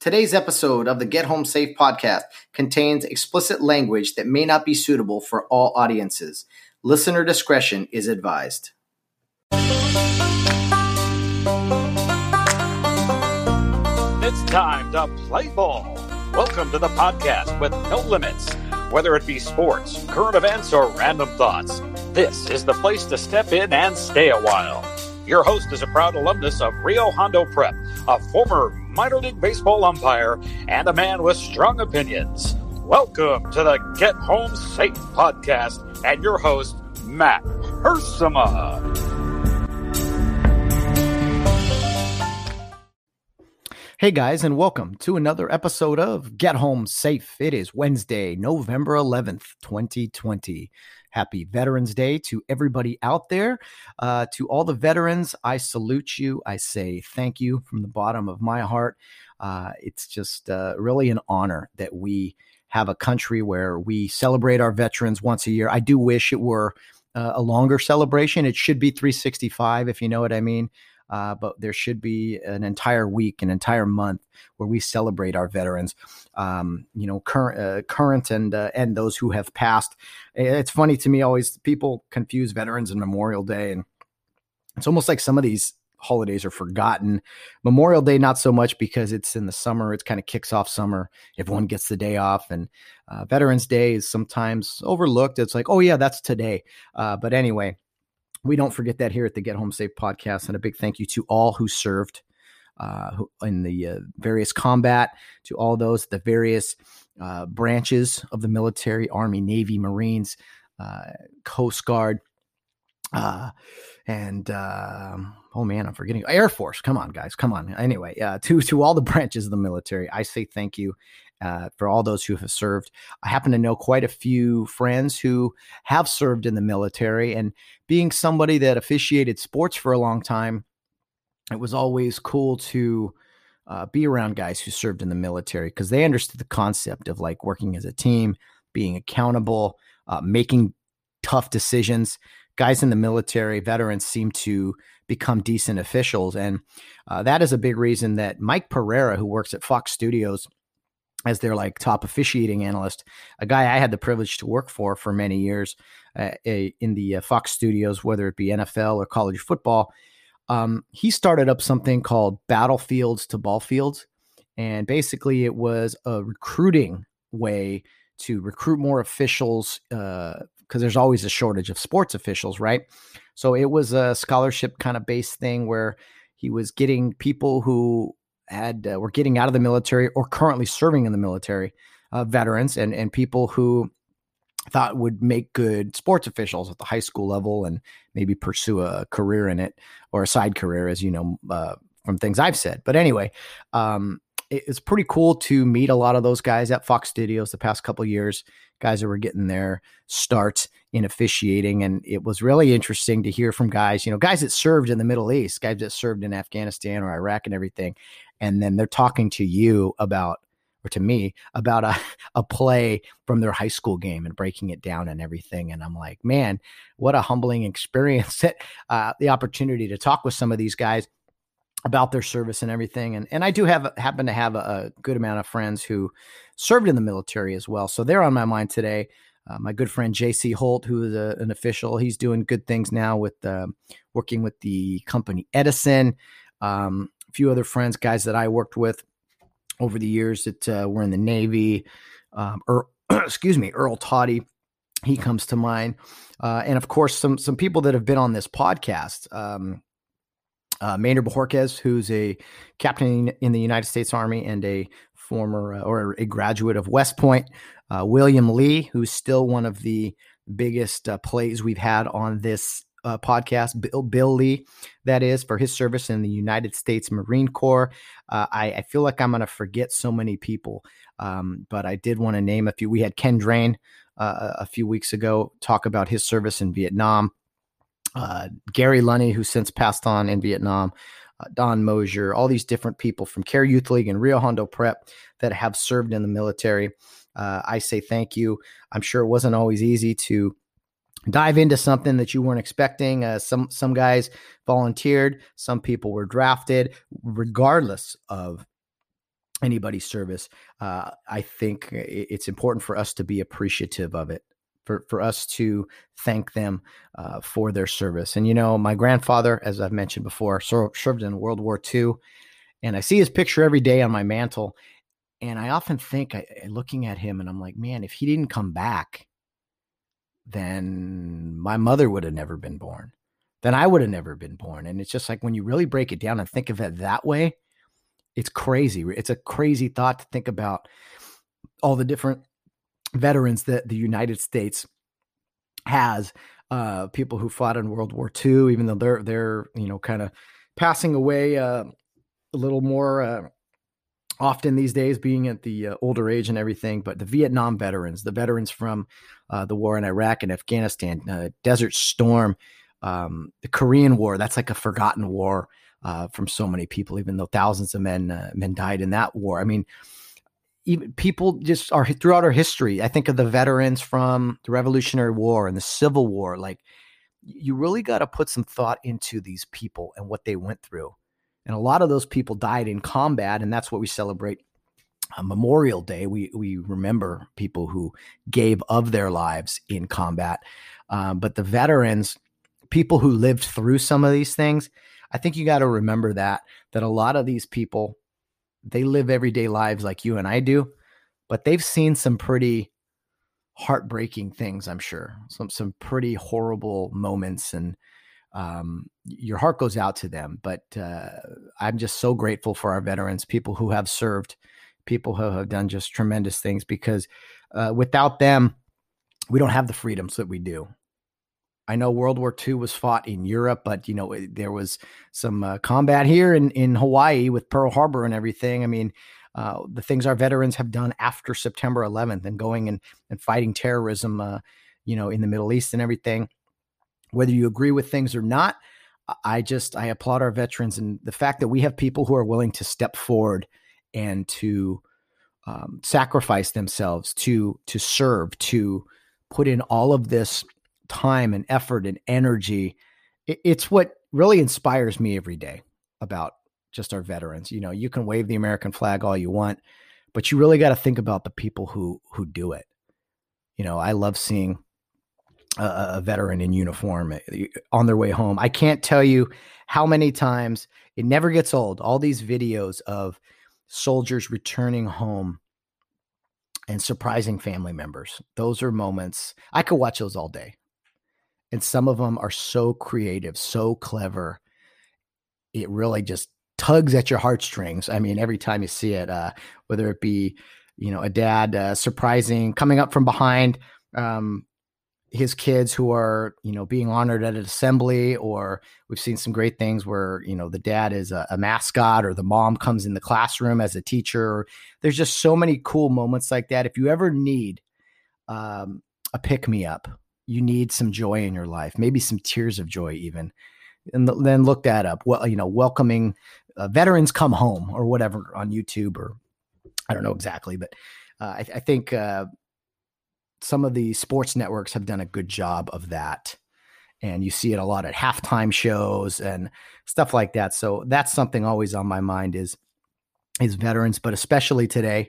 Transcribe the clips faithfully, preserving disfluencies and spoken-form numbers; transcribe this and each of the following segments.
Today's episode of the Get Home Safe podcast contains explicit language that may not be suitable for all audiences. Listener discretion is advised. It's time to play ball. Welcome to the podcast with no limits. Whether it be sports, current events, or random thoughts, this is the place to step in and stay a while. Your host is a proud alumnus of Rio Hondo Prep, a former minor league baseball umpire, and a man with strong opinions. Welcome to the Get Home Safe podcast, and your host, Matt Persima. Hey guys, and welcome to another episode of Get Home Safe. It is Wednesday, November eleventh, twenty twenty. Happy Veterans Day to everybody out there. Uh, to all the veterans, I salute you. I say thank you from the bottom of my heart. Uh, it's just uh, really an honor that we have a country where we celebrate our veterans once a year. I do wish it were uh, a longer celebration. It should be three sixty-five, if you know what I mean. Uh, but there should be an entire week, an entire month where we celebrate our veterans, um, you know, current, uh, current, and uh, and those who have passed. It's funny to me always, people confuse Veterans and Memorial Day, and it's almost like some of these holidays are forgotten. Memorial Day, not so much, because it's in the summer. It kind of kicks off summer. Everyone gets the day off, and uh, Veterans Day is sometimes overlooked. It's like, oh yeah, that's today. Uh, but anyway. We don't forget that here at the Get Home Safe podcast, and a big thank you to all who served uh, in the uh, various combat, to all those, the various uh, branches of the military, Army, Navy, Marines, uh, Coast Guard, uh, and, uh, oh man, I'm forgetting, Air Force. Come on, guys. Come on. Anyway, uh, to, to all the branches of the military, I say thank you. Uh, for all those who have served. I happen to know quite a few friends who have served in the military, and being somebody that officiated sports for a long time, it was always cool to uh, be around guys who served in the military, because they understood the concept of like working as a team, being accountable, uh, making tough decisions. Guys in the military, veterans, seem to become decent officials. And uh, that is a big reason that Mike Pereira, who works at Fox Studios, as their like top officiating analyst, a guy I had the privilege to work for for many years uh, a, in the uh, Fox Studios, whether it be N F L or college football, um, he started up something called Battlefields to Ballfields. And basically it was a recruiting way to recruit more officials because uh, there's always a shortage of sports officials, right? So it was a scholarship kind of based thing where he was getting people who had uh, were getting out of the military or currently serving in the military, uh, veterans and and people who thought would make good sports officials at the high school level and maybe pursue a career in it or a side career, as you know, uh, from things I've said. But anyway, um, it, it's pretty cool to meet a lot of those guys at Fox Studios the past couple of years, guys that were getting their start in officiating. And it was really interesting to hear from guys, you know, guys that served in the Middle East, guys that served in Afghanistan or Iraq and everything. And then they're talking to you about, or to me, about a, a play from their high school game and breaking it down and everything. And I'm like, man, what a humbling experience that uh, the opportunity to talk with some of these guys about their service and everything. And and I do have happen to have a, a good amount of friends who served in the military as well. So they're on my mind today. Uh, my good friend, J C. Holt, who is a, an official, he's doing good things now with uh, working with the company Edison. Um A few other friends, guys that I worked with over the years that uh, were in the Navy, um, or excuse me, Earl Toddy, he comes to mind, uh, and of course some some people that have been on this podcast. Um, uh, Maynard Bajorquez, who's a captain in the United States Army and a former uh, or a graduate of West Point. Uh, William Lee, who's still one of the biggest uh, plays we've had on this Uh, podcast, Bill, Bill Lee, that is, for his service in the United States Marine Corps. Uh, I, I feel like I'm going to forget so many people, um, but I did want to name a few. We had Ken Drain uh, a few weeks ago talk about his service in Vietnam. Uh, Gary Lunny, who since passed on in Vietnam. Uh, Don Mosier, all these different people from Care Youth League and Rio Hondo Prep that have served in the military. Uh, I say thank you. I'm sure it wasn't always easy to dive into something that you weren't expecting. Uh, some some guys volunteered, some people were drafted. Regardless of anybody's service. Uh, I think it's important for us to be appreciative of it, for, for us to thank them uh, for their service. And, you know, my grandfather, as I've mentioned before, served in World War Two, and I see his picture every day on my mantle. And I often think, I, looking at him, and I'm like, man, if he didn't come back, then my mother would have never been born. Then I would have never been born. And it's just like, when you really break it down and think of it that way, it's crazy. It's a crazy thought to think about all the different veterans that the United States has, uh, people who fought in World War Two, even though they're, they're, you know, kind of passing away uh, a little more, uh, often these days, being at the uh, older age and everything. But the Vietnam veterans, the veterans from uh, the war in Iraq and Afghanistan, uh, Desert Storm, um, the Korean War, that's like a forgotten war uh, from so many people, even though thousands of men uh, men died in that war. I mean, even people just are throughout our history. I think of the veterans from the Revolutionary War and the Civil War. Like, you really got to put some thought into these people and what they went through. And a lot of those people died in combat, and that's what we celebrate on Memorial Day. We we remember people who gave of their lives in combat. Um, but the veterans, people who lived through some of these things, I think you got to remember that, that a lot of these people, they live everyday lives like you and I do, but they've seen some pretty heartbreaking things, I'm sure. Some some pretty horrible moments, and Um, your heart goes out to them, but uh, I'm just so grateful for our veterans, people who have served, people who have done just tremendous things, because uh, without them, we don't have the freedoms that we do. I know World War Two was fought in Europe, but, you know, it, there was some uh, combat here in, in Hawaii with Pearl Harbor and everything. I mean, uh, the things our veterans have done after September eleventh and going and, and fighting terrorism, uh, you know, in the Middle East and everything. Whether you agree with things or not, I just, I applaud our veterans, and the fact that we have people who are willing to step forward and to um, sacrifice themselves, to, to serve, to put in all of this time and effort and energy. It, it's what really inspires me every day about just our veterans. You know, you can wave the American flag all you want, but you really got to think about the people who, who do it. You know, I love seeing A, a veteran in uniform on their way home. I can't tell you how many times, it never gets old, all these videos of soldiers returning home and surprising family members. Those are moments I could watch those all day. And some of them are so creative, so clever. It really just tugs at your heartstrings. I mean, every time you see it, uh, whether it be, you know, a dad uh, surprising, coming up from behind, um, his kids who are, you know, being honored at an assembly, or we've seen some great things where, you know, the dad is a, a mascot, or the mom comes in the classroom as a teacher. There's just so many cool moments like that. If you ever need um, a pick-me-up, you need some joy in your life, maybe some tears of joy even, and th- then look that up. Well, you know, welcoming uh, veterans come home or whatever on YouTube, or I don't know exactly, but uh, I, th- I think, uh, some of the sports networks have done a good job of that. And you see it a lot at halftime shows and stuff like that. So that's something always on my mind is, is veterans, but especially today,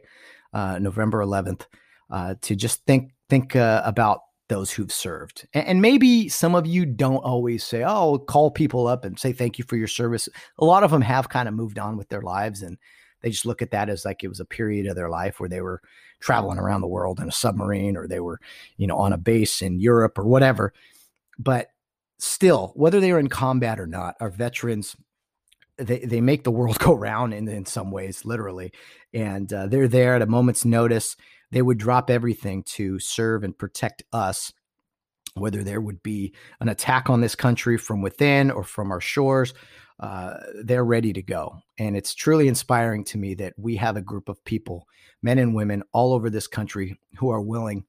uh, November eleventh, uh, to just think, think, uh, about those who've served. And, and maybe some of you don't always say, oh, call people up and say, thank you for your service. A lot of them have kind of moved on with their lives, and they just look at that as like it was a period of their life where they were traveling around the world in a submarine, or they were, you know, on a base in Europe or whatever. But still, whether they were in combat or not, our veterans, they, they make the world go round in, in some ways, literally. And uh, they're there at a moment's notice. They would drop everything to serve and protect us, whether there would be an attack on this country from within or from our shores. Uh, they're ready to go. And it's truly inspiring to me that we have a group of people, men and women all over this country, who are willing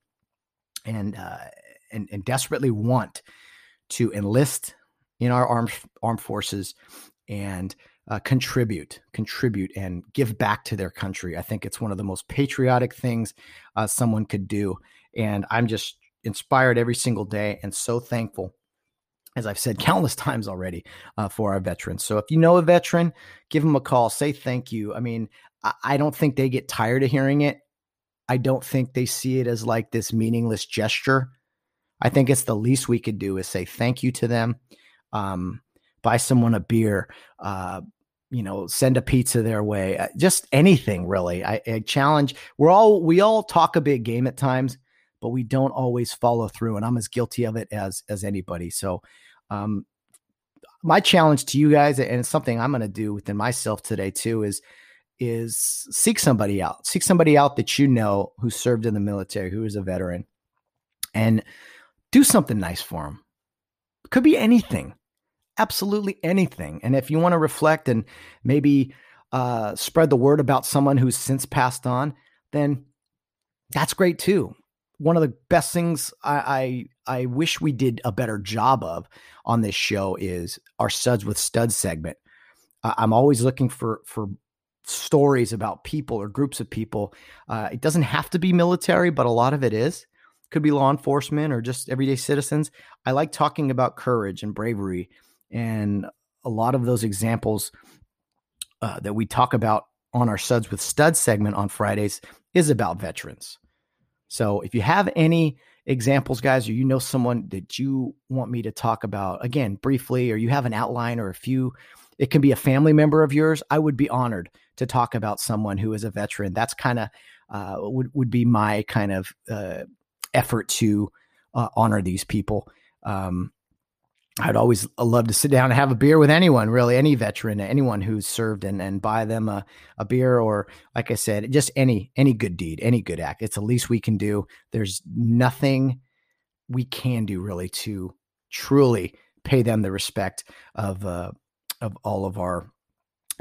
and, uh, and, and desperately want to enlist in our armed, armed forces and uh, contribute, contribute and give back to their country. I think it's one of the most patriotic things uh, someone could do. And I'm just inspired every single day and so thankful as I've said countless times already, uh, for our veterans. So if you know a veteran, give them a call, say thank you. I mean, I, I don't think they get tired of hearing it. I don't think they see it as like this meaningless gesture. I think it's the least we could do is say thank you to them, um, buy someone a beer, uh, you know, send a pizza their way, uh, just anything really. I, I challenge. We're all, we all talk a big game at times, but we don't always follow through. And I'm as guilty of it as, as anybody. So um, my challenge to you guys, and it's something I'm going to do within myself today too, is, is seek somebody out, seek somebody out that you know who served in the military, who is a veteran, and do something nice for them. It could be anything, absolutely anything. And if you want to reflect and maybe uh, spread the word about someone who's since passed on, then that's great too. One of the best things I, I I wish we did a better job of on this show is our Suds with Studs segment. Uh, I'm always looking for for stories about people or groups of people. Uh, it doesn't have to be military, but a lot of it is. It could be law enforcement or just everyday citizens. I like talking about courage and bravery, and a lot of those examples uh, that we talk about on our Suds with Studs segment on Fridays is about veterans. So if you have any examples, guys, or you know someone that you want me to talk about, again, briefly, or you have an outline, or if you, it can be a family member of yours, I would be honored to talk about someone who is a veteran. That's kind of, uh, would, would be my kind of uh, effort to uh, honor these people. Um, I'd always love to sit down and have a beer with anyone, really, any veteran, anyone who's served, and, and buy them a, a beer, or, like I said, just any any good deed, any good act. It's the least we can do. There's nothing we can do, really, to truly pay them the respect of uh, of all of our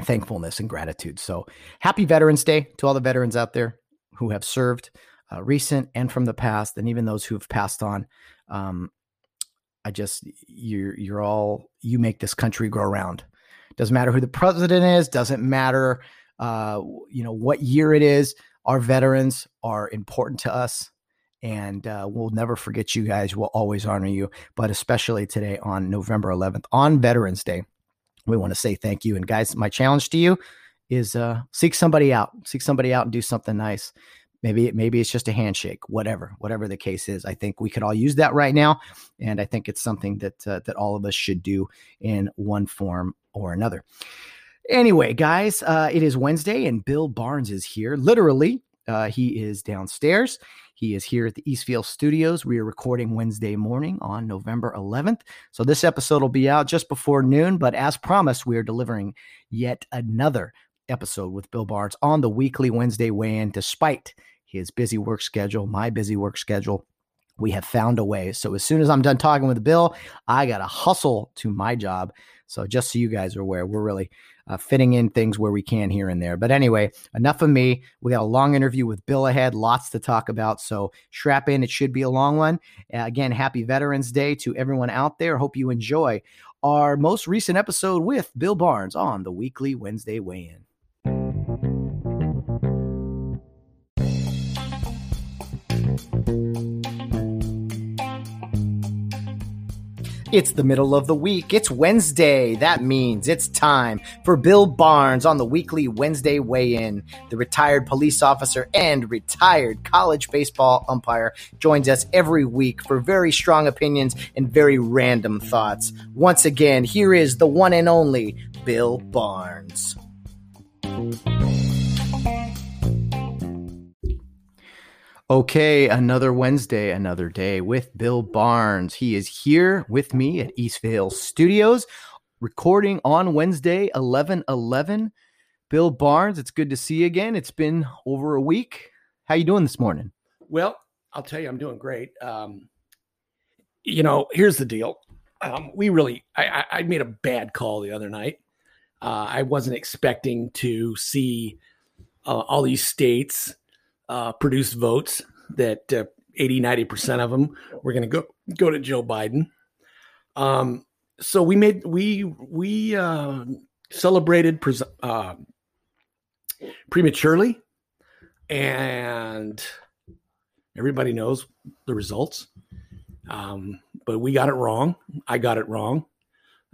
thankfulness and gratitude. So happy Veterans Day to all the veterans out there who have served, uh, recent and from the past, and even those who have passed on. Um I just, you're, you're all, you make this country go round. Doesn't matter who the president is. Doesn't matter, uh, you know, what year it is. Our veterans are important to us, and uh, we'll never forget you guys. We'll always honor you, but especially today on November eleventh, on Veterans Day, we want to say thank you. And guys, my challenge to you is uh, seek somebody out, seek somebody out and do something nice. Maybe maybe it's just a handshake, whatever, whatever the case is. I think we could all use that right now, and I think it's something that uh, that all of us should do in one form or another. Anyway, guys, uh, it is Wednesday, and Bill Barnes is here. Literally, uh, he is downstairs. He is here at the Eastfield Studios. We are recording Wednesday morning on November eleventh. So this episode will be out just before noon, but as promised, we are delivering yet another episode with Bill Barnes on the weekly Wednesday weigh-in. Despite his busy work schedule, my busy work schedule, we have found a way. So as soon as I'm done talking with Bill, I got to hustle to my job. So just so you guys are aware, we're really uh, fitting in things where we can here and there. But anyway, enough of me. We got a long interview with Bill ahead, lots to talk about. So strap in. It should be a long one. Uh, again, happy Veterans Day to everyone out there. Hope you enjoy our most recent episode with Bill Barnes on the weekly Wednesday weigh-in. It's the middle of the week. It's Wednesday. That means it's time for Bill Barnes on the weekly Wednesday weigh-in. The retired police officer and retired college baseball umpire joins us every week for very strong opinions and very random thoughts. Once again, here is the one and only Bill Barnes. Okay, another Wednesday, another day with Bill Barnes. He is here with me at Eastvale Studios, recording on Wednesday, eleven eleven. Bill Barnes, it's good to see you again. It's been over a week. How you doing this morning? Well, I'll tell you, I'm doing great. Um, you know, here's the deal. Um, we really, I, I made a bad call the other night. Uh, I wasn't expecting to see uh, all these states Uh, produce votes that uh, eighty, ninety percent of them were going to go go to Joe Biden. Um, so we made we we uh, celebrated pres- uh, prematurely, and everybody knows the results. Um, but we got it wrong. I got it wrong.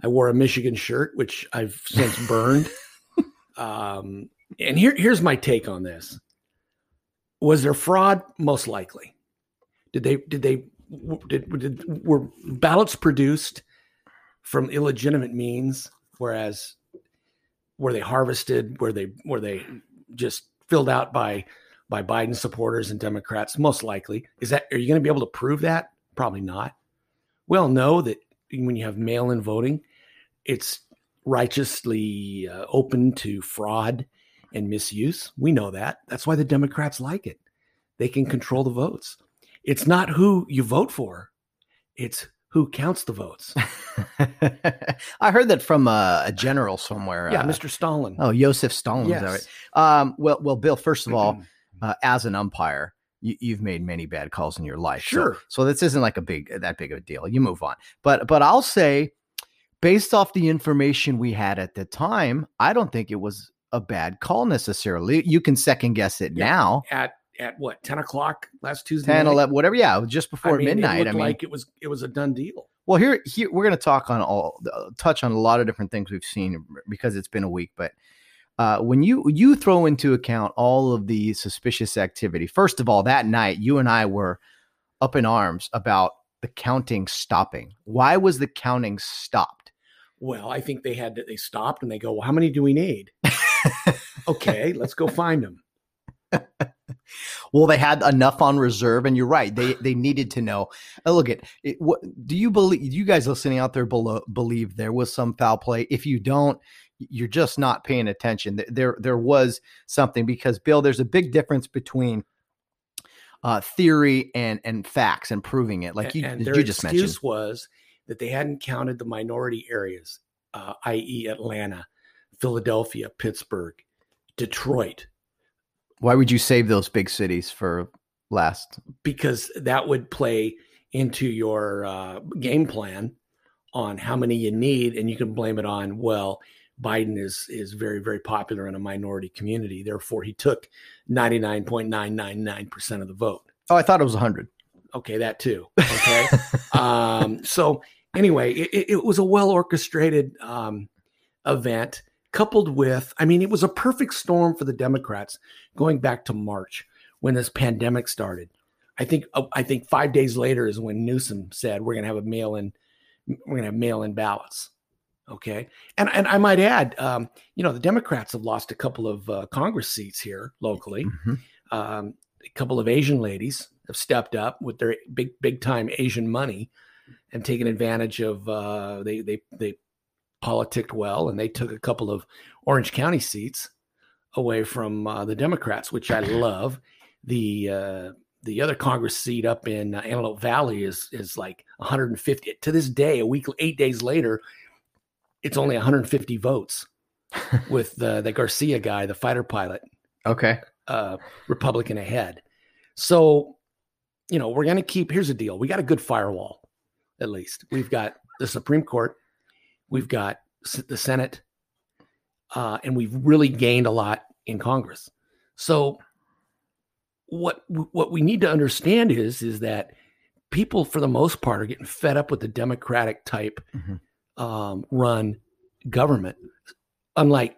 I wore a Michigan shirt, which I've since burned. Um, and here, here's my take on this. Was there fraud? Most likely. Did they, did they, did, did were ballots produced from illegitimate means? Whereas were they harvested? Were they, were they just filled out by, by Biden supporters and Democrats? Most likely. Is that, are you going to be able to prove that? Probably not. We all know that when you have mail-in voting, it's righteously uh, open to fraud and misuse. We know that. That's why the Democrats like it. They can control the votes. It's not who you vote for. It's who counts the votes. I heard that from a, a general somewhere. Yeah, uh, Mister Stalin. Oh, Joseph Stalin. Yes. Is that right? um, well, well, Bill, first of all, uh, as an umpire, you, you've made many bad calls in your life. Sure. So, so this isn't like a big, that big of a deal. You move on. But, but I'll say, based off the information we had at the time, I don't think it was a bad call necessarily. You can second guess it yeah, now. At at what, ten o'clock last Tuesday? ten, night? eleven, whatever. Yeah, just before I mean, midnight. It looked I mean, like it was it was a done deal. Well, here, here we're going to talk on all touch on a lot of different things we've seen because it's been a week. But uh, when you you throw into account all of the suspicious activity, first of all, that night you and I were up in arms about the counting stopping. Why was the counting stopped? Well, I think they had they stopped and they go, well, how many do we need? Okay, let's go find them. Well, they had enough on reserve, and you're right. They they needed to know. Now, look at it. What, do you believe? You guys listening out there below, believe there was some foul play? If you don't, you're just not paying attention. There there was something because Bill, there's a big difference between uh, theory and and facts and proving it. Like you, and their you just excuse mentioned, was that they hadn't counted the minority areas, uh, that is, Atlanta, Philadelphia, Pittsburgh, Detroit. Why would you save those big cities for last? Because that would play into your uh, game plan on how many you need. And you can blame it on, well, Biden is, is very, very popular in a minority community. Therefore, he took ninety-nine point nine nine nine percent of the vote. Oh, I thought it was one hundred. Okay, that too. Okay. um, so anyway, it, it was a well-orchestrated um, event. Coupled with, I mean, it was a perfect storm for the Democrats going back to March when this pandemic started. I think I think five days later is when Newsom said we're going to have a mail-in, we're going to have mail-in ballots. Okay, and and I might add, um, you know, the Democrats have lost a couple of uh, Congress seats here locally. Mm-hmm. Um, a couple of Asian ladies have stepped up with their big big time Asian money and taken advantage of uh, they they they. politicked well, and they took a couple of Orange County seats away from uh, the Democrats, which I love. The uh, the other Congress seat up in uh, Antelope Valley is is like one hundred fifty. To this day, a week, eight days later, it's only one hundred fifty votes with uh, the Garcia guy, the fighter pilot. Okay. Uh, Republican ahead. So, you know, we're going to keep, here's the deal. We got a good firewall, at least. We've got the Supreme Court. We've got the Senate, uh, and we've really gained a lot in Congress. So what what we need to understand is, is that people, for the most part, are getting fed up with the Democratic type mm-hmm. um, run government. Unlike,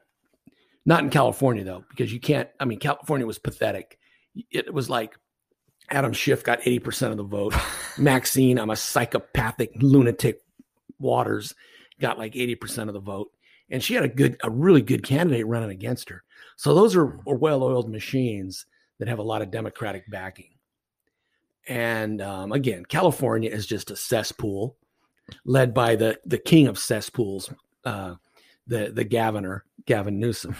not in California, though, because you can't, I mean, California was pathetic. It was like Adam Schiff got eighty percent of the vote. Maxine, I'm a psychopathic lunatic, Waters got like eighty percent of the vote, and she had a good, a really good candidate running against her. So those are, are well-oiled machines that have a lot of Democratic backing. And um, again, California is just a cesspool led by the, the king of cesspools, uh, the, the governor, Gavin Newsom.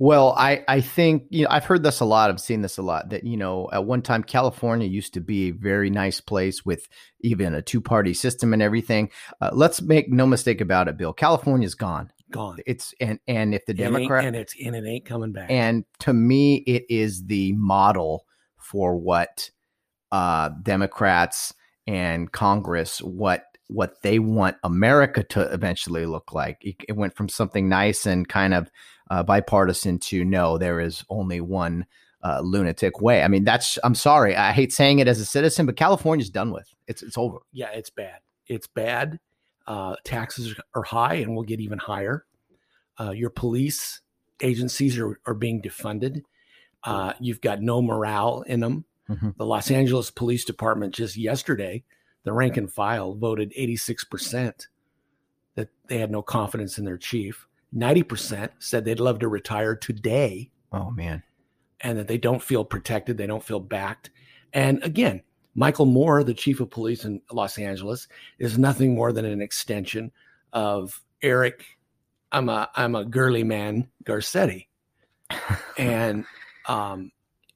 Well, I, I think, you know, I've heard this a lot. I've seen this a lot that, you know, at one time, California used to be a very nice place with even a two party system and everything. Uh, let's make no mistake about it, Bill. California's gone. Gone. It's and and if the Democrat and it's and it ain't coming back. And to me, it is the model for what uh, Democrats and Congress, what what they want America to eventually look like. It, it went from something nice and kind of uh, bipartisan to no, there is only one uh, lunatic way. I mean, that's, I'm sorry. I hate saying it as a citizen, but California's done with. It's it's over. Yeah, it's bad. It's bad. Uh, taxes are high and will get even higher. Uh, your police agencies are, are being defunded. Uh, you've got no morale in them. Mm-hmm. The Los Angeles Police Department just yesterday, the rank and file voted eighty-six percent that they had no confidence in their chief. ninety percent said they'd love to retire today. Oh, man. And that they don't feel protected. They don't feel backed. And again, Michael Moore, the chief of police in Los Angeles, is nothing more than an extension of Eric, I'm a I'm a girly man, Garcetti. And um,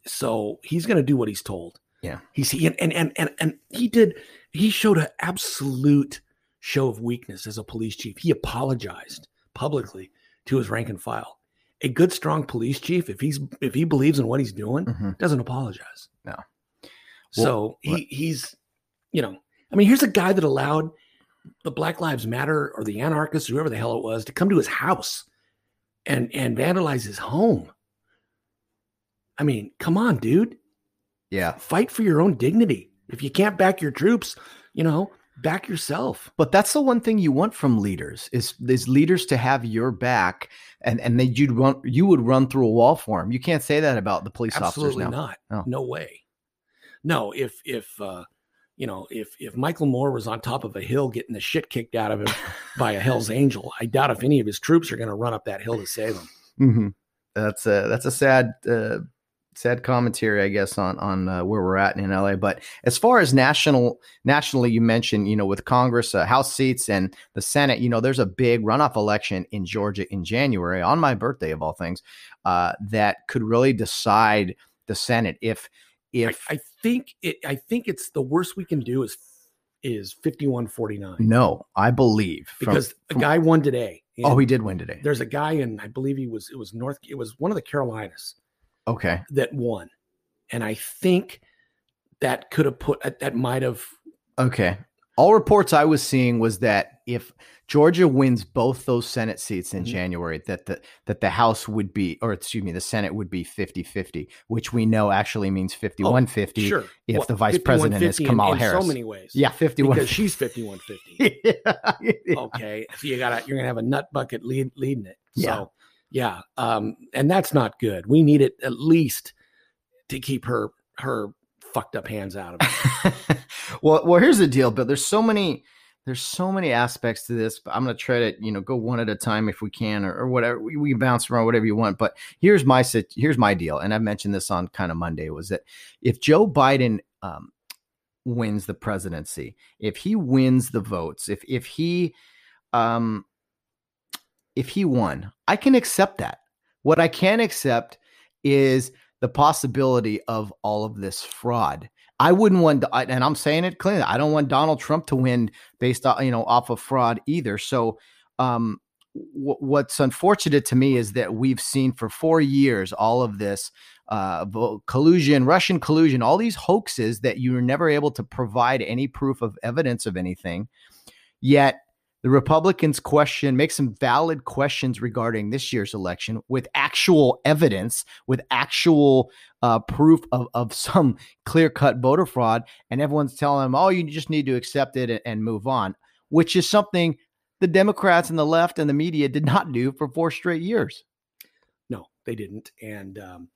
so he's going to do what he's told. Yeah. He's he, and, and, and, and he did, he showed an absolute show of weakness as a police chief. He apologized publicly to his rank and file. A good, strong police chief, if he's if he believes in what he's doing, mm-hmm. doesn't apologize. No. Well, so he what? he's, you know, I mean, here's a guy that allowed the Black Lives Matter or the anarchists, whoever the hell it was, to come to his house and and vandalize his home. I mean, come on, dude. Yeah. Fight for your own dignity. If you can't back your troops, you know, back yourself. But that's the one thing you want from leaders is, is leaders to have your back, and, and then you'd run, you would run through a wall for them. You can't say that about the police Absolutely officers now. Absolutely not. No. no way. No. If, if, uh, you know, if, if Michael Moore was on top of a hill getting the shit kicked out of him by a Hell's Angel, I doubt if any of his troops are going to run up that hill to save him. Mm-hmm. That's a, that's a sad, uh, sad commentary, I guess, on on uh, where we're at in L A. But as far as national nationally, you mentioned, you know, with Congress, uh, House seats and the Senate, you know, there's a big runoff election in Georgia in January on my birthday, of all things, uh, that could really decide the Senate. If if I, I think it, I think it's the worst we can do is is fifty-one forty-nine. No, I believe because from, a guy from, won today. Oh, he did win today. There's a guy in, I believe he was it was North. It was one of the Carolinas. Okay. That won. And I think that could have put, that might have. Okay. All reports I was seeing was that if Georgia wins both those Senate seats in mm-hmm. January, that the, that the House would be, or excuse me, the Senate would be fifty fifty, which we know actually means fifty-one fifty. Oh, sure. If well, the vice president is Kamala in, in Harris. So many ways. Yeah. fifty-one. Because she's fifty-one fifty. Yeah. Okay. So you got to, you're going to have a nut bucket lead, leading it. Yeah. So. Yeah, um, and that's not good. We need it at least to keep her her fucked up hands out of it. well, well, here's the deal, Bill. There's so many there's so many aspects to this. But I'm going to try to you know go one at a time if we can, or, or whatever. We, we can bounce around whatever you want. But here's my here's my deal, and I mentioned this on kind of Monday, was that if Joe Biden um, wins the presidency, if he wins the votes, if if he um, if he won, I can accept that. What I can accept is the possibility of all of this fraud. I wouldn't want, to, and I'm saying it clearly, I don't want Donald Trump to win based on, you know, off of fraud either. So um, w- what's unfortunate to me is that we've seen for four years, all of this uh, collusion, Russian collusion, all these hoaxes that you were never able to provide any proof of evidence of anything. Yet, the Republicans question, make some valid questions regarding this year's election with actual evidence, with actual uh, proof of, of some clear-cut voter fraud. And everyone's telling them, oh, you just need to accept it and, and move on, which is something the Democrats and the left and the media did not do for four straight years. No, they didn't. And um,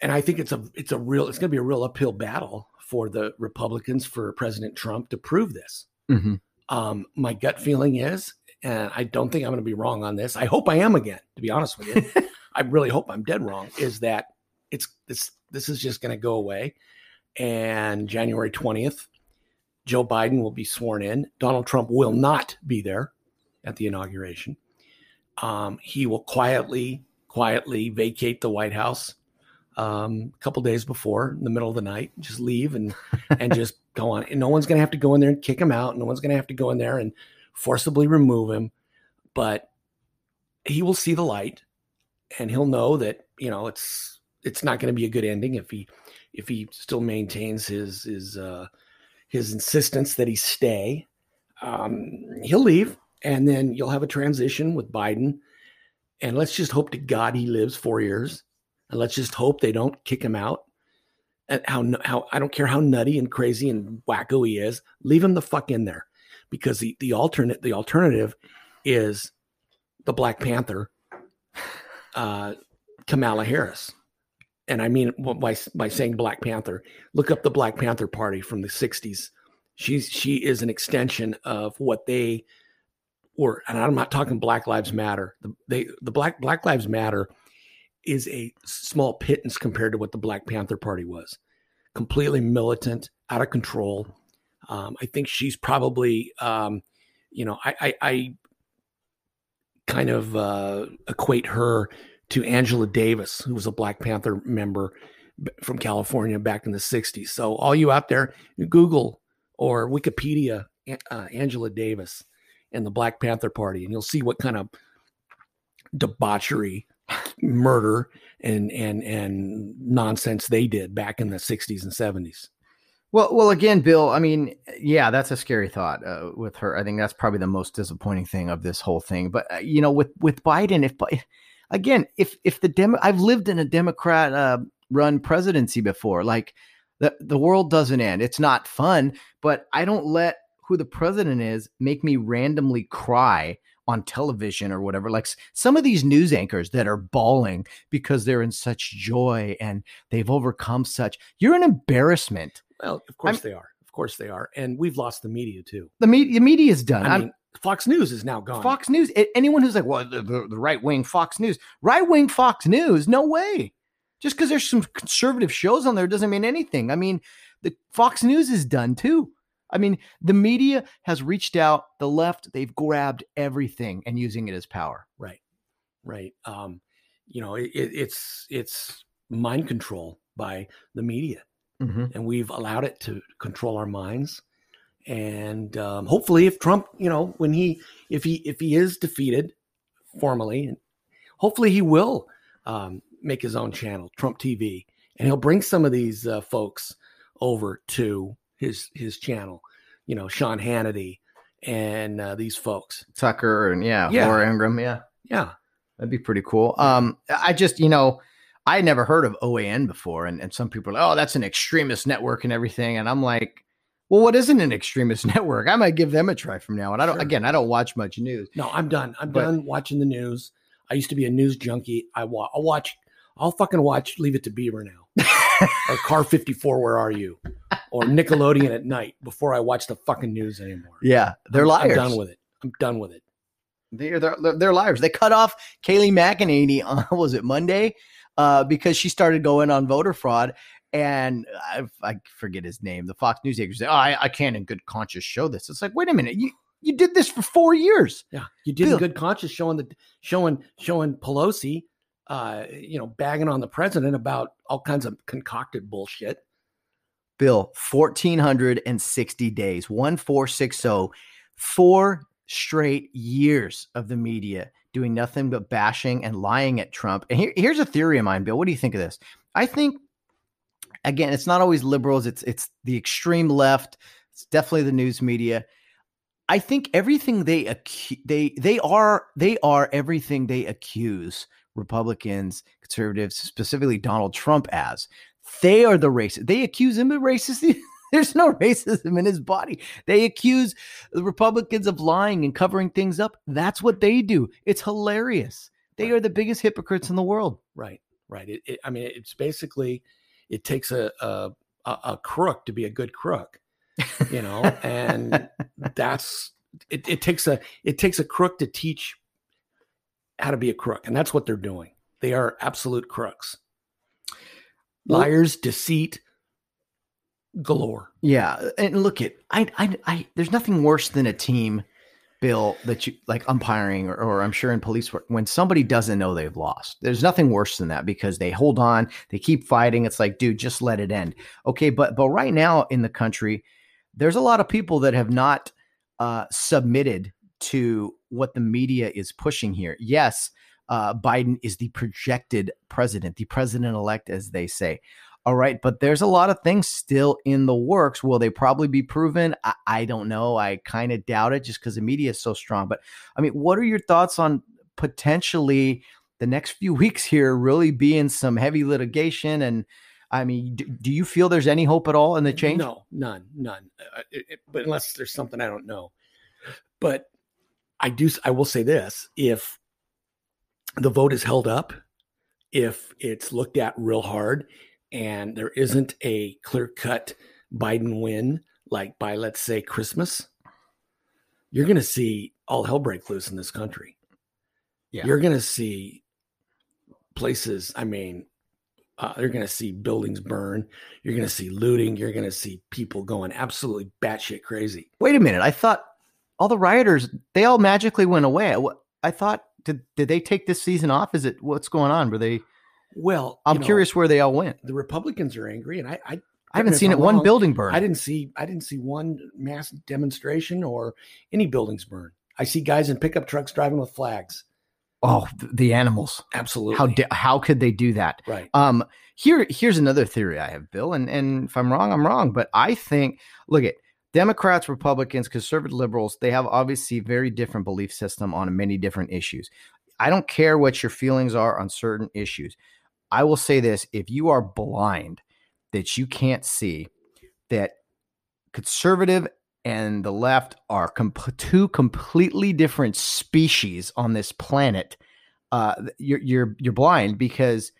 and I think it's a it's a real it's going to be a real uphill battle for the Republicans, for President Trump to prove this. Mm-hmm. Um, my gut feeling is, and I don't think I'm going to be wrong on this. I hope I am again, to be honest with you. I really hope I'm dead wrong, is that it's this, this is just going to go away. And January twentieth, Joe Biden will be sworn in. Donald Trump will not be there at the inauguration. Um, he will quietly, quietly vacate the White House um, a couple days before, in the middle of the night, just leave and, and just go on. And no one's going to have to go in there and kick him out. No one's going to have to go in there and forcibly remove him, but he will see the light and he'll know that, you know, it's, it's not going to be a good ending if he, if he still maintains his, his, uh, his insistence that he stay. Um, he'll leave, and then you'll have a transition with Biden, and let's just hope to God he lives four years. and let's just hope they don't kick him out. And how, how I don't care how nutty and crazy and wacko he is, leave him the fuck in there, because the, the alternate, the alternative is the Black Panther, uh, Kamala Harris. And I mean, by, by saying Black Panther, look up the Black Panther Party from the sixties. She's, she is an extension of what they were. And I'm not talking Black Lives Matter. The, they, the Black, Black Lives Matter is a small pittance compared to what the Black Panther Party was. Completely militant, out of control. Um, I think she's probably, um, you know, I, I, I kind of uh, equate her to Angela Davis, who was a Black Panther member from California back in the sixties. So all you out there, Google or Wikipedia uh, Angela Davis and the Black Panther Party, and you'll see what kind of debauchery, murder, and and and nonsense they did back in the sixties and seventies. Well, well, again, Bill, I mean, yeah, that's a scary thought uh, with her. I think that's probably the most disappointing thing of this whole thing. But, uh, you know, with, with Biden, if again, if if the Dem- I've lived in a Democrat uh, run presidency before, like the, the world doesn't end. It's not fun, but I don't let who the president is make me randomly cry on television or whatever. Like some of these news anchors that are bawling because they're in such joy and they've overcome such. You're an embarrassment. Well, of course I'm, they are. Of course they are. And we've lost the media too. The media, media is done. I mean, Fox News is now gone. Fox News. Anyone who's like, well, the, the right wing Fox News, right wing Fox News. No way. Just because there's some conservative shows on there doesn't mean anything. I mean, the Fox News is done too. I mean, the media has reached out, the left, they've grabbed everything and using it as power. Right. Right. Um, you know, it, it, it's, it's mind control by the media, mm-hmm. and we've allowed it to control our minds. And um, hopefully if Trump, you know, when he, if he, if he is defeated formally, hopefully he will um, make his own channel, Trump T V, and he'll bring some of these uh, folks over to his his channel, you know, Sean Hannity and uh, these folks, Tucker and yeah, yeah, Laura Ingraham, yeah, yeah, that'd be pretty cool. Um, I just you know, I never heard of O A N before, and, and some people are like, oh, that's an extremist network and everything, and I'm like, well, what isn't an extremist network? I might give them a try from now on. I don't sure. again, I don't watch much news. No, I'm done. I'm but, done watching the news. I used to be a news junkie. I wa- I'll watch. I'll fucking watch Leave It to Beaver now. Or Car fifty-four, Where Are You? Or Nickelodeon at night before I watch the fucking news anymore. Yeah, they're I'm, liars. I'm done with it. I'm done with it. They're, they're, they're liars. They cut off Kayleigh McEnany on, was it Monday? Uh, because she started going on voter fraud. And I, I forget his name. The Fox News anchor said, oh, I, I can't in good conscience show this. It's like, wait a minute. You you did this for four years. Yeah, you did Bill. in good conscience showing the showing showing Pelosi. Uh, you know, bagging on the president about all kinds of concocted bullshit. Bill, one thousand four hundred sixty days, one four six zero, four straight years of the media doing nothing but bashing and lying at Trump. And here, here's a theory of mine, Bill. What do you think of this? I think, again, it's not always liberals. It's, it's the extreme left. It's definitely the news media. I think everything they acu- they they are they are everything they accuse Republicans, conservatives, specifically Donald Trump as. They are the racist. They accuse him of racism. There's no racism in his body. They accuse the Republicans of lying and covering things up. That's what they do. It's hilarious. They right. are the biggest hypocrites in the world. Right, right. It, it, I mean, it's basically, it takes a, a, a crook to be a good crook. You know, and that's it, it takes a it takes a crook to teach how to be a crook, and that's what they're doing. They are absolute crooks, liars, well, deceit galore. Yeah, and look at I, I I there's nothing worse than a team, Bill, that you like umpiring or, or I'm sure in police work when somebody doesn't know they've lost. There's nothing worse than that because they hold on, they keep fighting. It's like, dude, just let it end. Okay, but but right now in the country, there's a lot of people that have not uh, submitted to what the media is pushing here. Yes, uh, Biden is the projected president, the president-elect, as they say. All right, but there's a lot of things still in the works. Will they probably be proven? I, I don't know. I kind of doubt it just because the media is so strong. But, I mean, what are your thoughts on potentially the next few weeks here really be in some heavy litigation. And I mean, do, do you feel there's any hope at all in the change? No, none, none. Uh, it, it, but unless there's something I don't know. But I do. I will say this: if the vote is held up, if it's looked at real hard, and there isn't a clear-cut Biden win, like by, let's say, Christmas, you're going to see all hell break loose in this country. Yeah. You're going to see places, I mean, uh, you're going to see buildings burn. You're going to see looting. You're going to see people going absolutely batshit crazy. Wait a minute. I thought all the rioters, they all magically went away. I thought, did, did they take this season off? Is it, what's going on? Were they, well, I'm you know, curious where they all went. The Republicans are angry. And I, I, I haven't seen it. One building burn. I didn't see, I didn't see one mass demonstration or any buildings burn. I see guys in pickup trucks driving with flags. Oh, the animals. Absolutely. How di- how could they do that? Right. Um, here, here's another theory I have, Bill. And, and if I'm wrong, I'm wrong. But I think, look at Democrats, Republicans, conservative liberals, they have obviously very different belief system on many different issues. I don't care what your feelings are on certain issues. I will say this. If you are blind, that you can't see that conservative and the left are comp- two completely different species on this planet. Uh, you're, you're, you're blind because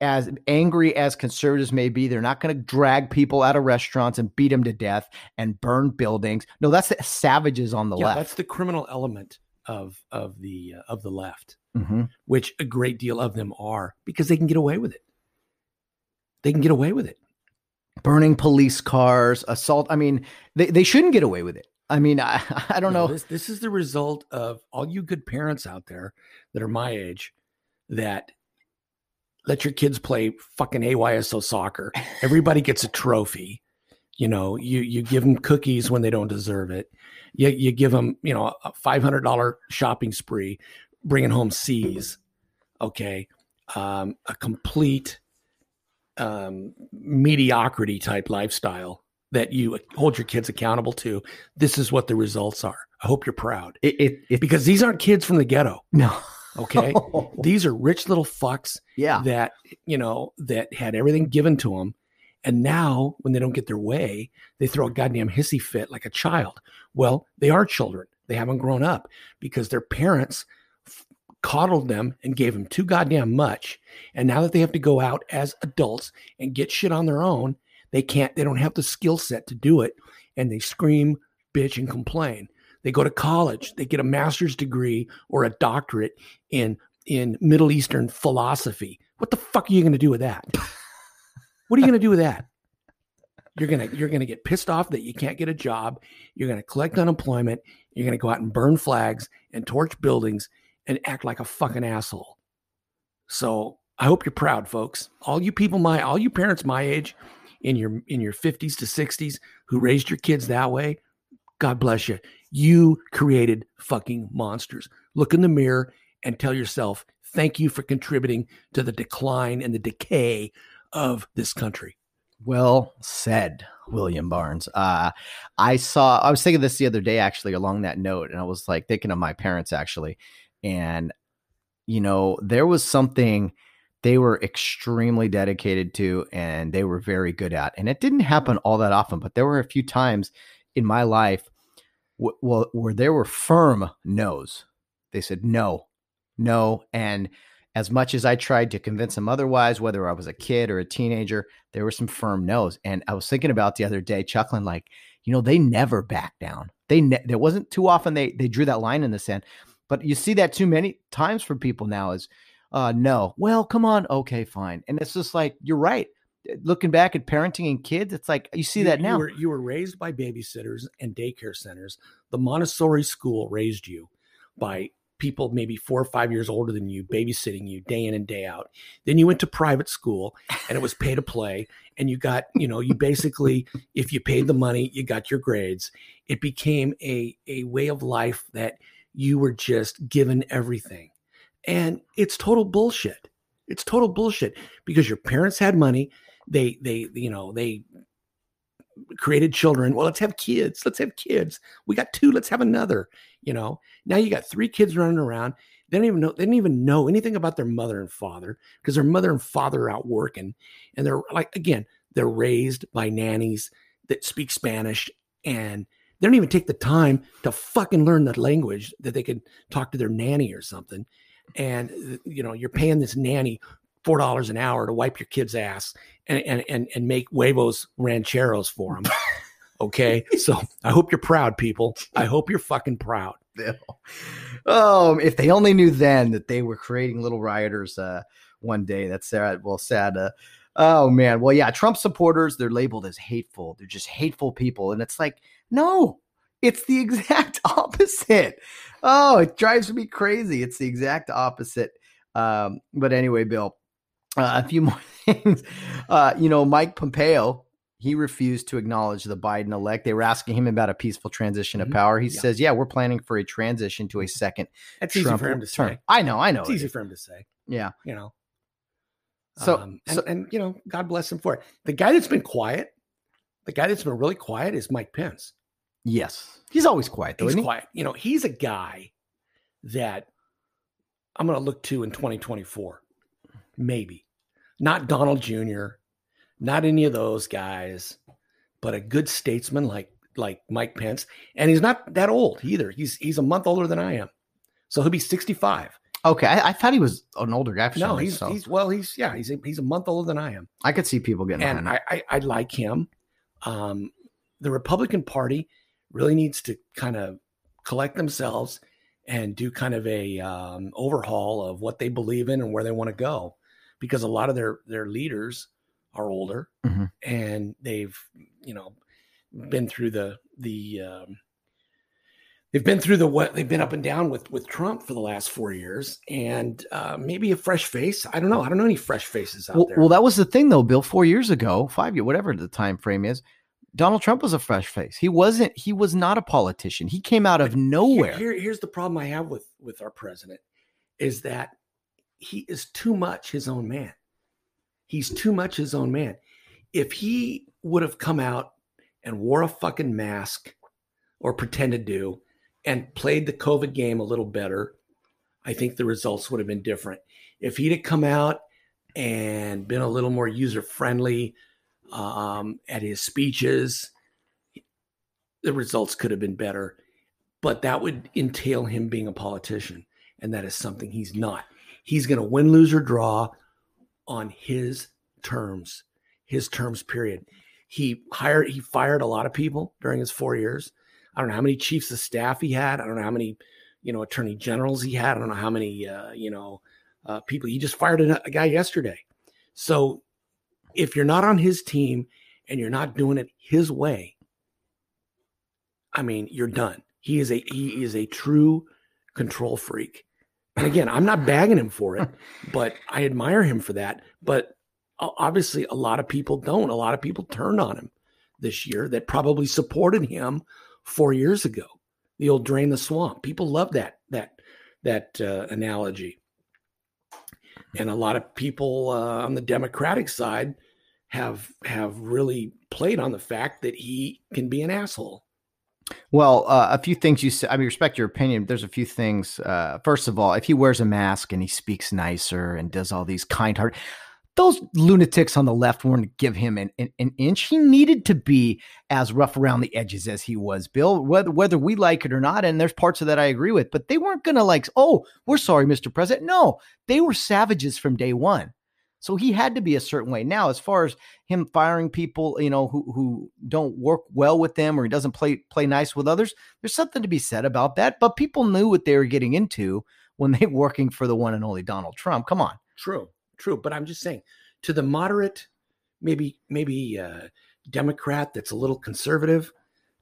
as angry as conservatives may be, they're not going to drag people out of restaurants and beat them to death and burn buildings. No, that's the savages on the yeah, left. That's the criminal element of, of the, uh, of the left, mm-hmm. which a great deal of them are because they can get away with it. They can get away with it. Burning police cars, assault. I mean, they, they shouldn't get away with it. I mean, I, I don't no, know. This, this is the result of all you good parents out there that are my age that let your kids play fucking A Y S O soccer. Everybody gets a trophy. You know, you, you give them cookies when they don't deserve it. You, you give them, you know, a five hundred dollars shopping spree, bringing home C's. Okay. Um, a complete... Um, mediocrity type lifestyle that you hold your kids accountable to. This is what the results are. I hope you're proud. It, it, it, because these aren't kids from the ghetto. No. Okay. No. These are rich little fucks. Yeah. That, you know, that had everything given to them. And now when they don't get their way, they throw a goddamn hissy fit like a child. Well, they are children. They haven't grown up because their parents coddled them and gave them too goddamn much. And now that they have to go out as adults and get shit on their own, they can't, they don't have the skill set to do it. And they scream, bitch, and complain. They go to college, they get a master's degree or a doctorate in, in Middle Eastern philosophy. What the fuck are you going to do with that? What are you going to do with that? You're going to, you're going to get pissed off that you can't get a job. You're going to collect unemployment. You're going to go out and burn flags and torch buildings and act like a fucking asshole. So I hope you're proud, folks. All you people, my, all you parents my age, in your in your fifties to sixties, who raised your kids that way, God bless you. You created fucking monsters. Look in the mirror and tell yourself, thank you for contributing to the decline and the decay of this country. Well said, William Barnes. Uh, I saw, I was thinking this the other day, actually, along that note, and I was like thinking of my parents, actually. And, you know, there was something they were extremely dedicated to and they were very good at. And it didn't happen all that often, but there were a few times in my life w- w- where there were firm no's. They said, no, no. And as much as I tried to convince them otherwise, whether I was a kid or a teenager, there were some firm no's. And I was thinking about the other day, chuckling like, you know, they never backed down. They ne- There wasn't too often they they drew that line in the sand. But you see that too many times for people now is, uh, no, well, come on. Okay, fine. And it's just like, you're right. Looking back at parenting and kids, it's like, you see you, that now. You were, you were raised by babysitters and daycare centers. The Montessori school raised you by people maybe four or five years older than you, babysitting you day in and day out. Then you went to private school and it was pay to play. And you got, you know, you basically, if you paid the money, you got your grades. It became a, a way of life that you were just given everything. And it's total bullshit. It's total bullshit because your parents had money. They, they, you know, they created children. Well, let's have kids. Let's have kids. We got two. Let's have another, you know, now you got three kids running around. They don't even know. They didn't even know anything about their mother and father because their mother and father are out working. And they're like, again, they're raised by nannies that speak Spanish, and they don't even take the time to fucking learn the language that they could talk to their nanny or something. And, you know, you're paying this nanny four dollars an hour to wipe your kid's ass and, and, and, and make huevos rancheros for them. Okay. So I hope you're proud, people. I hope you're fucking proud. Oh, if they only knew then that they were creating little rioters uh, one day. That's sad. Well, sad. Uh, oh, man. Well, yeah. Trump supporters, they're labeled as hateful. They're just hateful people. And it's like, no, it's the exact opposite. Oh, it drives me crazy. It's the exact opposite. Um, but anyway, Bill, uh, a few more things. Uh, you know, Mike Pompeo, he refused to acknowledge the Biden elect. They were asking him about a peaceful transition of power. He yeah. says, yeah, we're planning for a transition to a second That's Trump easy for him to term. Say. I know, I know. It's it easy is. for him to say. Yeah. You know. So, um, so and, and, you know, God bless him for it. The guy that's been quiet, the guy that's been really quiet is Mike Pence. Yes. He's always quiet, though, He's isn't he? quiet. You know, he's a guy that I'm going to look to in twenty twenty-four, maybe. Not Donald Junior, not any of those guys, but a good statesman like like Mike Pence. And he's not that old either. He's he's a month older than I am. So he'll be sixty-five. Okay. I, I thought he was an older guy. For no, he's, so. he's, well, he's, yeah, he's a, he's a month older than I am. I could see people getting on. And I, I, I like him. Um, the Republican Party really needs to kind of collect themselves and do kind of a um, overhaul of what they believe in and where they want to go. Because a lot of their, their leaders are older, mm-hmm. and they've, you know, been through the, the, um, they've been through the, what they've been up and down with, with Trump for the last four years and uh, maybe a fresh face. I don't know. I don't know any fresh faces out well, there. Well, that was the thing though, Bill, four years ago, five years, whatever the time frame is, Donald Trump was a fresh face. He wasn't, he was not a politician. He came out of nowhere. Here, here, here's the problem I have with, with our president is that he is too much his own man. He's too much his own man. If he would have come out and wore a fucking mask or pretended to and played the COVID game a little better, I think the results would have been different. If he'd have come out and been a little more user-friendly um, at his speeches, the results could have been better. But that would entail him being a politician, and that is something he's not. He's going to win, lose, or draw on his terms, his terms, period. He hired, he fired a lot of people during his four years. I don't know how many chiefs of staff he had. I don't know how many, you know, attorney generals he had. I don't know how many, uh, you know, uh, people. He just fired a, a guy yesterday. So if you're not on his team and you're not doing it his way, I mean, you're done. He is a, he is a true control freak. And again, I'm not bagging him for it, but I admire him for that. But obviously, a lot of people don't. A lot of people turned on him this year that probably supported him four years ago. The old drain the swamp. People love that that that uh, analogy. And a lot of people uh, on the Democratic side have have really played on the fact that he can be an asshole. Well, uh, a few things you said, I mean, respect your opinion. There's a few things. Uh, first of all, if he wears a mask and he speaks nicer and does all these kind heart, those lunatics on the left weren't to give him an, an, an inch. He needed to be as rough around the edges as he was, Bill, whether, whether we like it or not. And there's parts of that I agree with, but they weren't going to like, oh, we're sorry, Mister President. No, they were savages from day one. So he had to be a certain way. Now, as far as him firing people, you know, who who don't work well with them or he doesn't play play nice with others, there's something to be said about that. But people knew what they were getting into when they were working for the one and only Donald Trump. Come on. True, true. But I'm just saying, to the moderate, maybe maybe uh, Democrat that's a little conservative,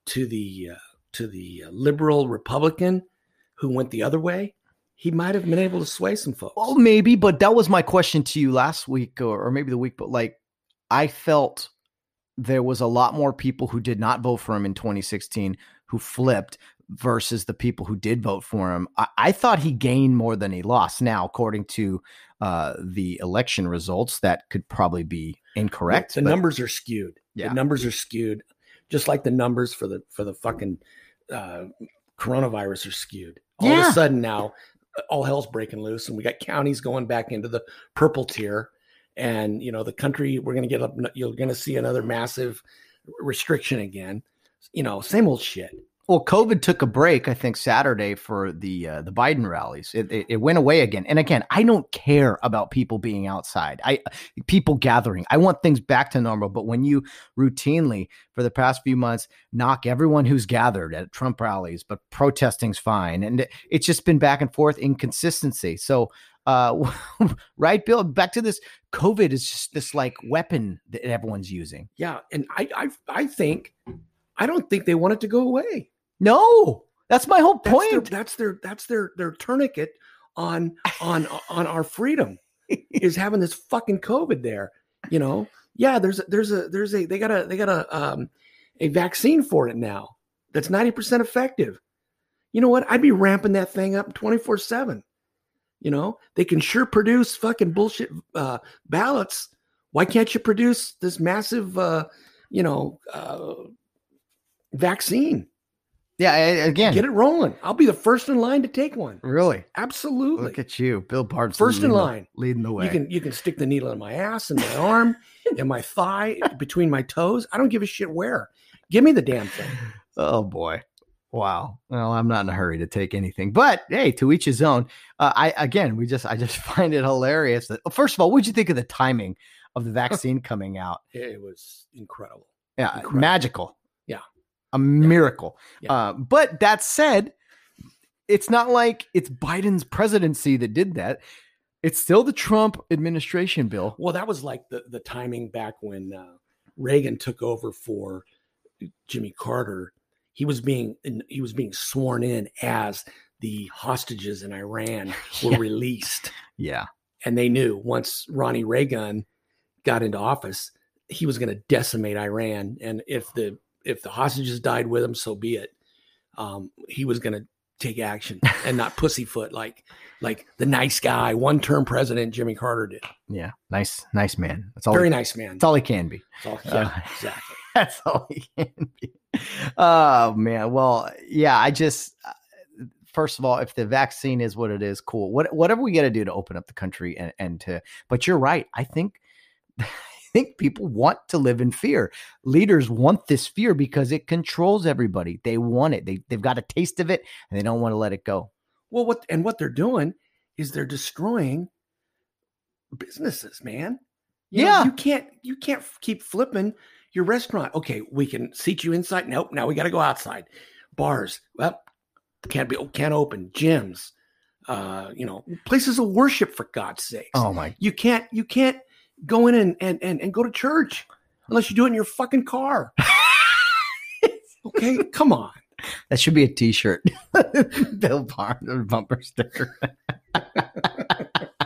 to the uh, to the liberal Republican who went the other way, he might have been able to sway some folks. Well, maybe, but that was my question to you last week or, or maybe the week. But like, I felt there was a lot more people who did not vote for him in twenty sixteen who flipped versus the people who did vote for him. I, I thought he gained more than he lost. Now, according to uh, the election results, that could probably be incorrect. The, the but, numbers are skewed. Yeah. The numbers are skewed, just like the numbers for the for the fucking uh, coronavirus are skewed. All yeah. of a sudden now, all hell's breaking loose, and we got counties going back into the purple tier. And, you know, the country, we're going to get up, you're going to see another massive restriction again. You know, same old shit. Well, COVID took a break, I think, Saturday for the uh, the Biden rallies. It, it it went away again. And again, I don't care about people being outside, I people gathering. I want things back to normal. But when you routinely, for the past few months, knock everyone who's gathered at Trump rallies, but protesting's fine. And it, it's just been back and forth inconsistency. So, uh, right, Bill, back to this. COVID is just this like weapon that everyone's using. Yeah. And I I, I think, I don't think they want it to go away. No, that's my whole point. That's their, that's their, that's their, their tourniquet on, on, on our freedom is having this fucking COVID there, you know? Yeah. There's, a, there's a, there's a, they got a, they got a, um, a vaccine for it now. That's ninety percent effective. You know what? I'd be ramping that thing up twenty-four seven. You know, they can sure produce fucking bullshit, uh, ballots. Why can't you produce this massive, uh, you know, uh, vaccine? Yeah, again, get it rolling. I'll be the first in line to take one. Really? Absolutely. Look at you, Bill Barnes. First in line, the, leading the way. You can you can stick the needle in my ass and my arm and my thigh between my toes. I don't give a shit where. Give me the damn thing. Oh boy. Wow. Well, I'm not in a hurry to take anything, but hey, to each his own. Uh, I again, we just I just find it hilarious that, first of all, what'd you think of the timing of the vaccine coming out? It was incredible. Yeah, incredible. Magical. Yeah. A miracle. Yeah. Uh, but that said, it's not like it's Biden's presidency that did that. It's still the Trump administration, Bill. Well, that was like the, the timing back when uh, Reagan took over for Jimmy Carter. He was being he was being sworn in as the hostages in Iran were yeah. released. Yeah. And they knew once Ronnie Reagan got into office, he was going to decimate Iran. And if the If the hostages died with him, so be it. Um, he was going to take action and not pussyfoot like like the nice guy, one-term president Jimmy Carter did. Yeah, nice, nice man. That's all. Very he, nice man. That's all he can be. That's all, yeah, uh, exactly. That's all he can be. Oh man. Well, yeah. I just first of all, if the vaccine is what it is, cool. What whatever we got to do to open up the country and and to. But you're right. I think. I think people want to live in fear. Leaders want this fear because it controls everybody. They want it. They, they've got a taste of it and they don't want to let it go. Well, what and what they're doing is they're destroying businesses, man. You yeah. Know, you can't you can't keep flipping your restaurant. Okay, we can seat you inside. Nope, now we got to go outside. Bars, well, can't be can't open. Gyms, uh, you know, places of worship, for God's sakes. Oh my. You can't you can't Go in and, and, and, and go to church unless you do it in your fucking car. Okay, come on. That should be a t-shirt. Bill Barnes bumper sticker. I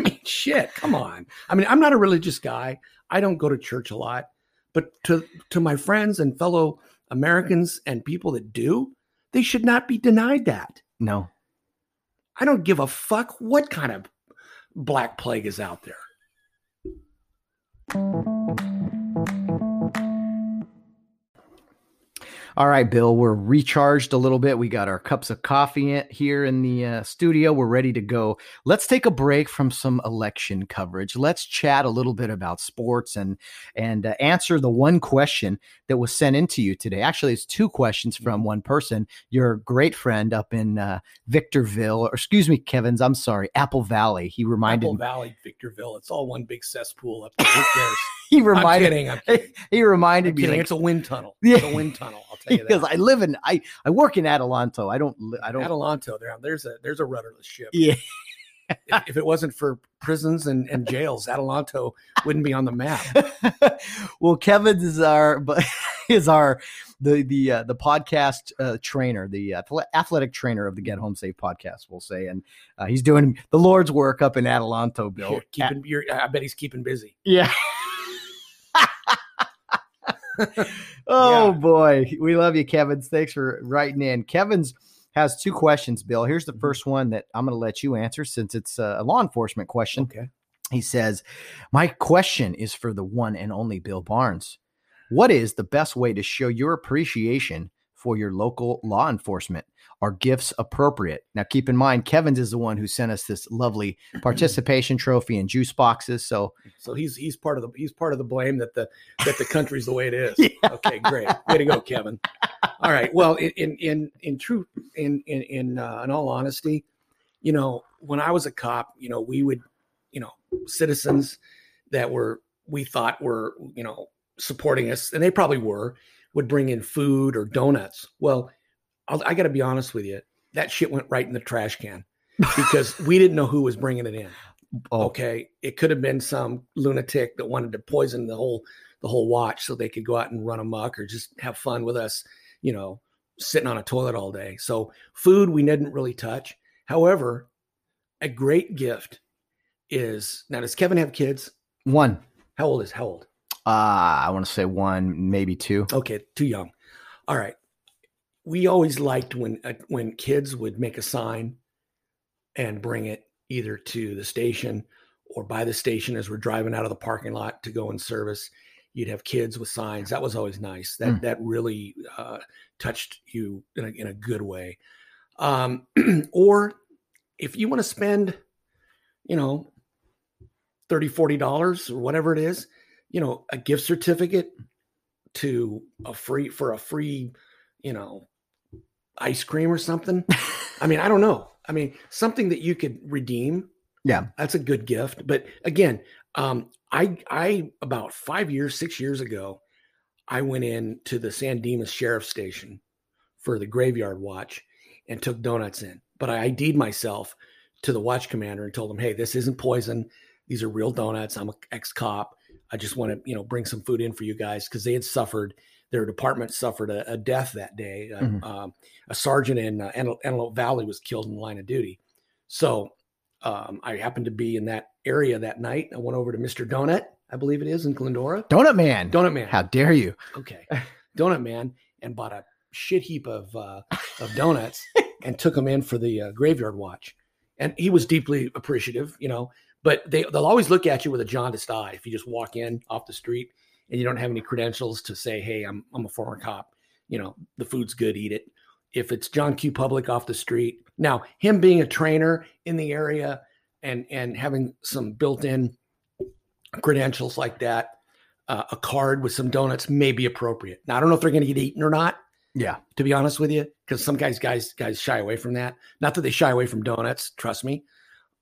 mean, shit, come on. I mean, I'm not a religious guy. I don't go to church a lot. But to, to my friends and fellow Americans and people that do, they should not be denied that. No. I don't give a fuck what kind of black plague is out there. All right, Bill, we're recharged a little bit. We got our cups of coffee in, here in the uh, studio. We're ready to go. Let's take a break from some election coverage. Let's chat a little bit about sports and and uh, answer the one question that was sent in to you today. Actually, it's two questions from one person, your great friend up in uh, Victorville, or excuse me, Kevin's, I'm sorry, Apple Valley. He reminded Apple Valley, Victorville. It's all one big cesspool up there. Who cares? He reminded I'm kidding, I'm kidding. He reminded I'm me. Like, it's a wind tunnel. It's a wind tunnel. I'll tell you that. Because I live in I, I work in Adelanto. I don't I don't Adelanto. There, there's a there's a rudderless ship. Yeah. if, if it wasn't for prisons and, and jails, Adelanto wouldn't be on the map. Well, Kevin is our but is our the the uh, the podcast uh, trainer, the uh, athletic trainer of the Get Home Safe podcast, we'll say, and uh, he's doing the Lord's work up in Adelanto, Bill. You're keeping, At, you're, I bet he's keeping busy. Yeah. Oh yeah. Boy, we love you, Kevin. Thanks for writing in. Kevin's has two questions, Bill. Here's the first one that I'm going to let you answer since it's a law enforcement question. Okay. He says, my question is for the one and only Bill Barnes. What is the best way to show your appreciation for your local law enforcement. Are gifts appropriate? Now, keep in mind, Kevin's is the one who sent us this lovely participation trophy and juice boxes. So, so he's he's part of the he's part of the blame that the that the country's the way it is. Yeah. Okay, great, way to go, Kevin. All right. Well, in in in truth, in in in, uh, in all honesty, you know, when I was a cop, you know, we would, you know, citizens that were we thought were you know supporting us, and they probably were, would bring in food or donuts. Well, I'll, I got to be honest with you, that shit went right in the trash can because we didn't know who was bringing it in. Oh. Okay, it could have been some lunatic that wanted to poison the whole the whole watch so they could go out and run amok or just have fun with us, you know, sitting on a toilet all day. So food we didn't really touch. However, a great gift is, now does Kevin have kids? One. How old is how old? Uh, I want to say one, maybe two. Okay, too young. All right. We always liked when uh, when kids would make a sign and bring it either to the station or by the station as we're driving out of the parking lot to go in service. You'd have kids with signs. That was always nice. That mm. that really uh, touched you in a, in a good way. Um, or if you want to spend, you know, thirty dollars, forty dollars or whatever it is, you know, a gift certificate to a free for a free, you know, ice cream or something. I mean, I don't know. I mean, something that you could redeem. Yeah, that's a good gift. But again, um, I, I about five years, six years ago, I went in to the San Dimas Sheriff's Station for the graveyard watch and took donuts in. But I I D'd myself to the watch commander and told him, hey, this isn't poison. These are real donuts. I'm an ex-cop. I just want to, you know, bring some food in for you guys because they had suffered, their department suffered a, a death that day. Mm-hmm. Uh, um, a sergeant in uh, Antelope Valley was killed in the line of duty. So um, I happened to be in that area that night. I went over to Mister Donut, I believe it is, in Glendora. Donut Man. Donut Man. How dare you? Okay. Donut Man, and bought a shit heap of uh, of donuts and took them in for the uh, graveyard watch. And he was deeply appreciative, you know. But they, they'll always look at you with a jaundiced eye if you just walk in off the street and you don't have any credentials to say, hey, I'm I'm a former cop. You know, the food's good, eat it. If it's John Q. Public off the street. Now, him being a trainer in the area and, and having some built-in credentials like that, uh, a card with some donuts may be appropriate. Now, I don't know if they're going to get eaten or not. Yeah. To be honest with you, because some guys, guys, guys shy away from that. Not that they shy away from donuts, trust me,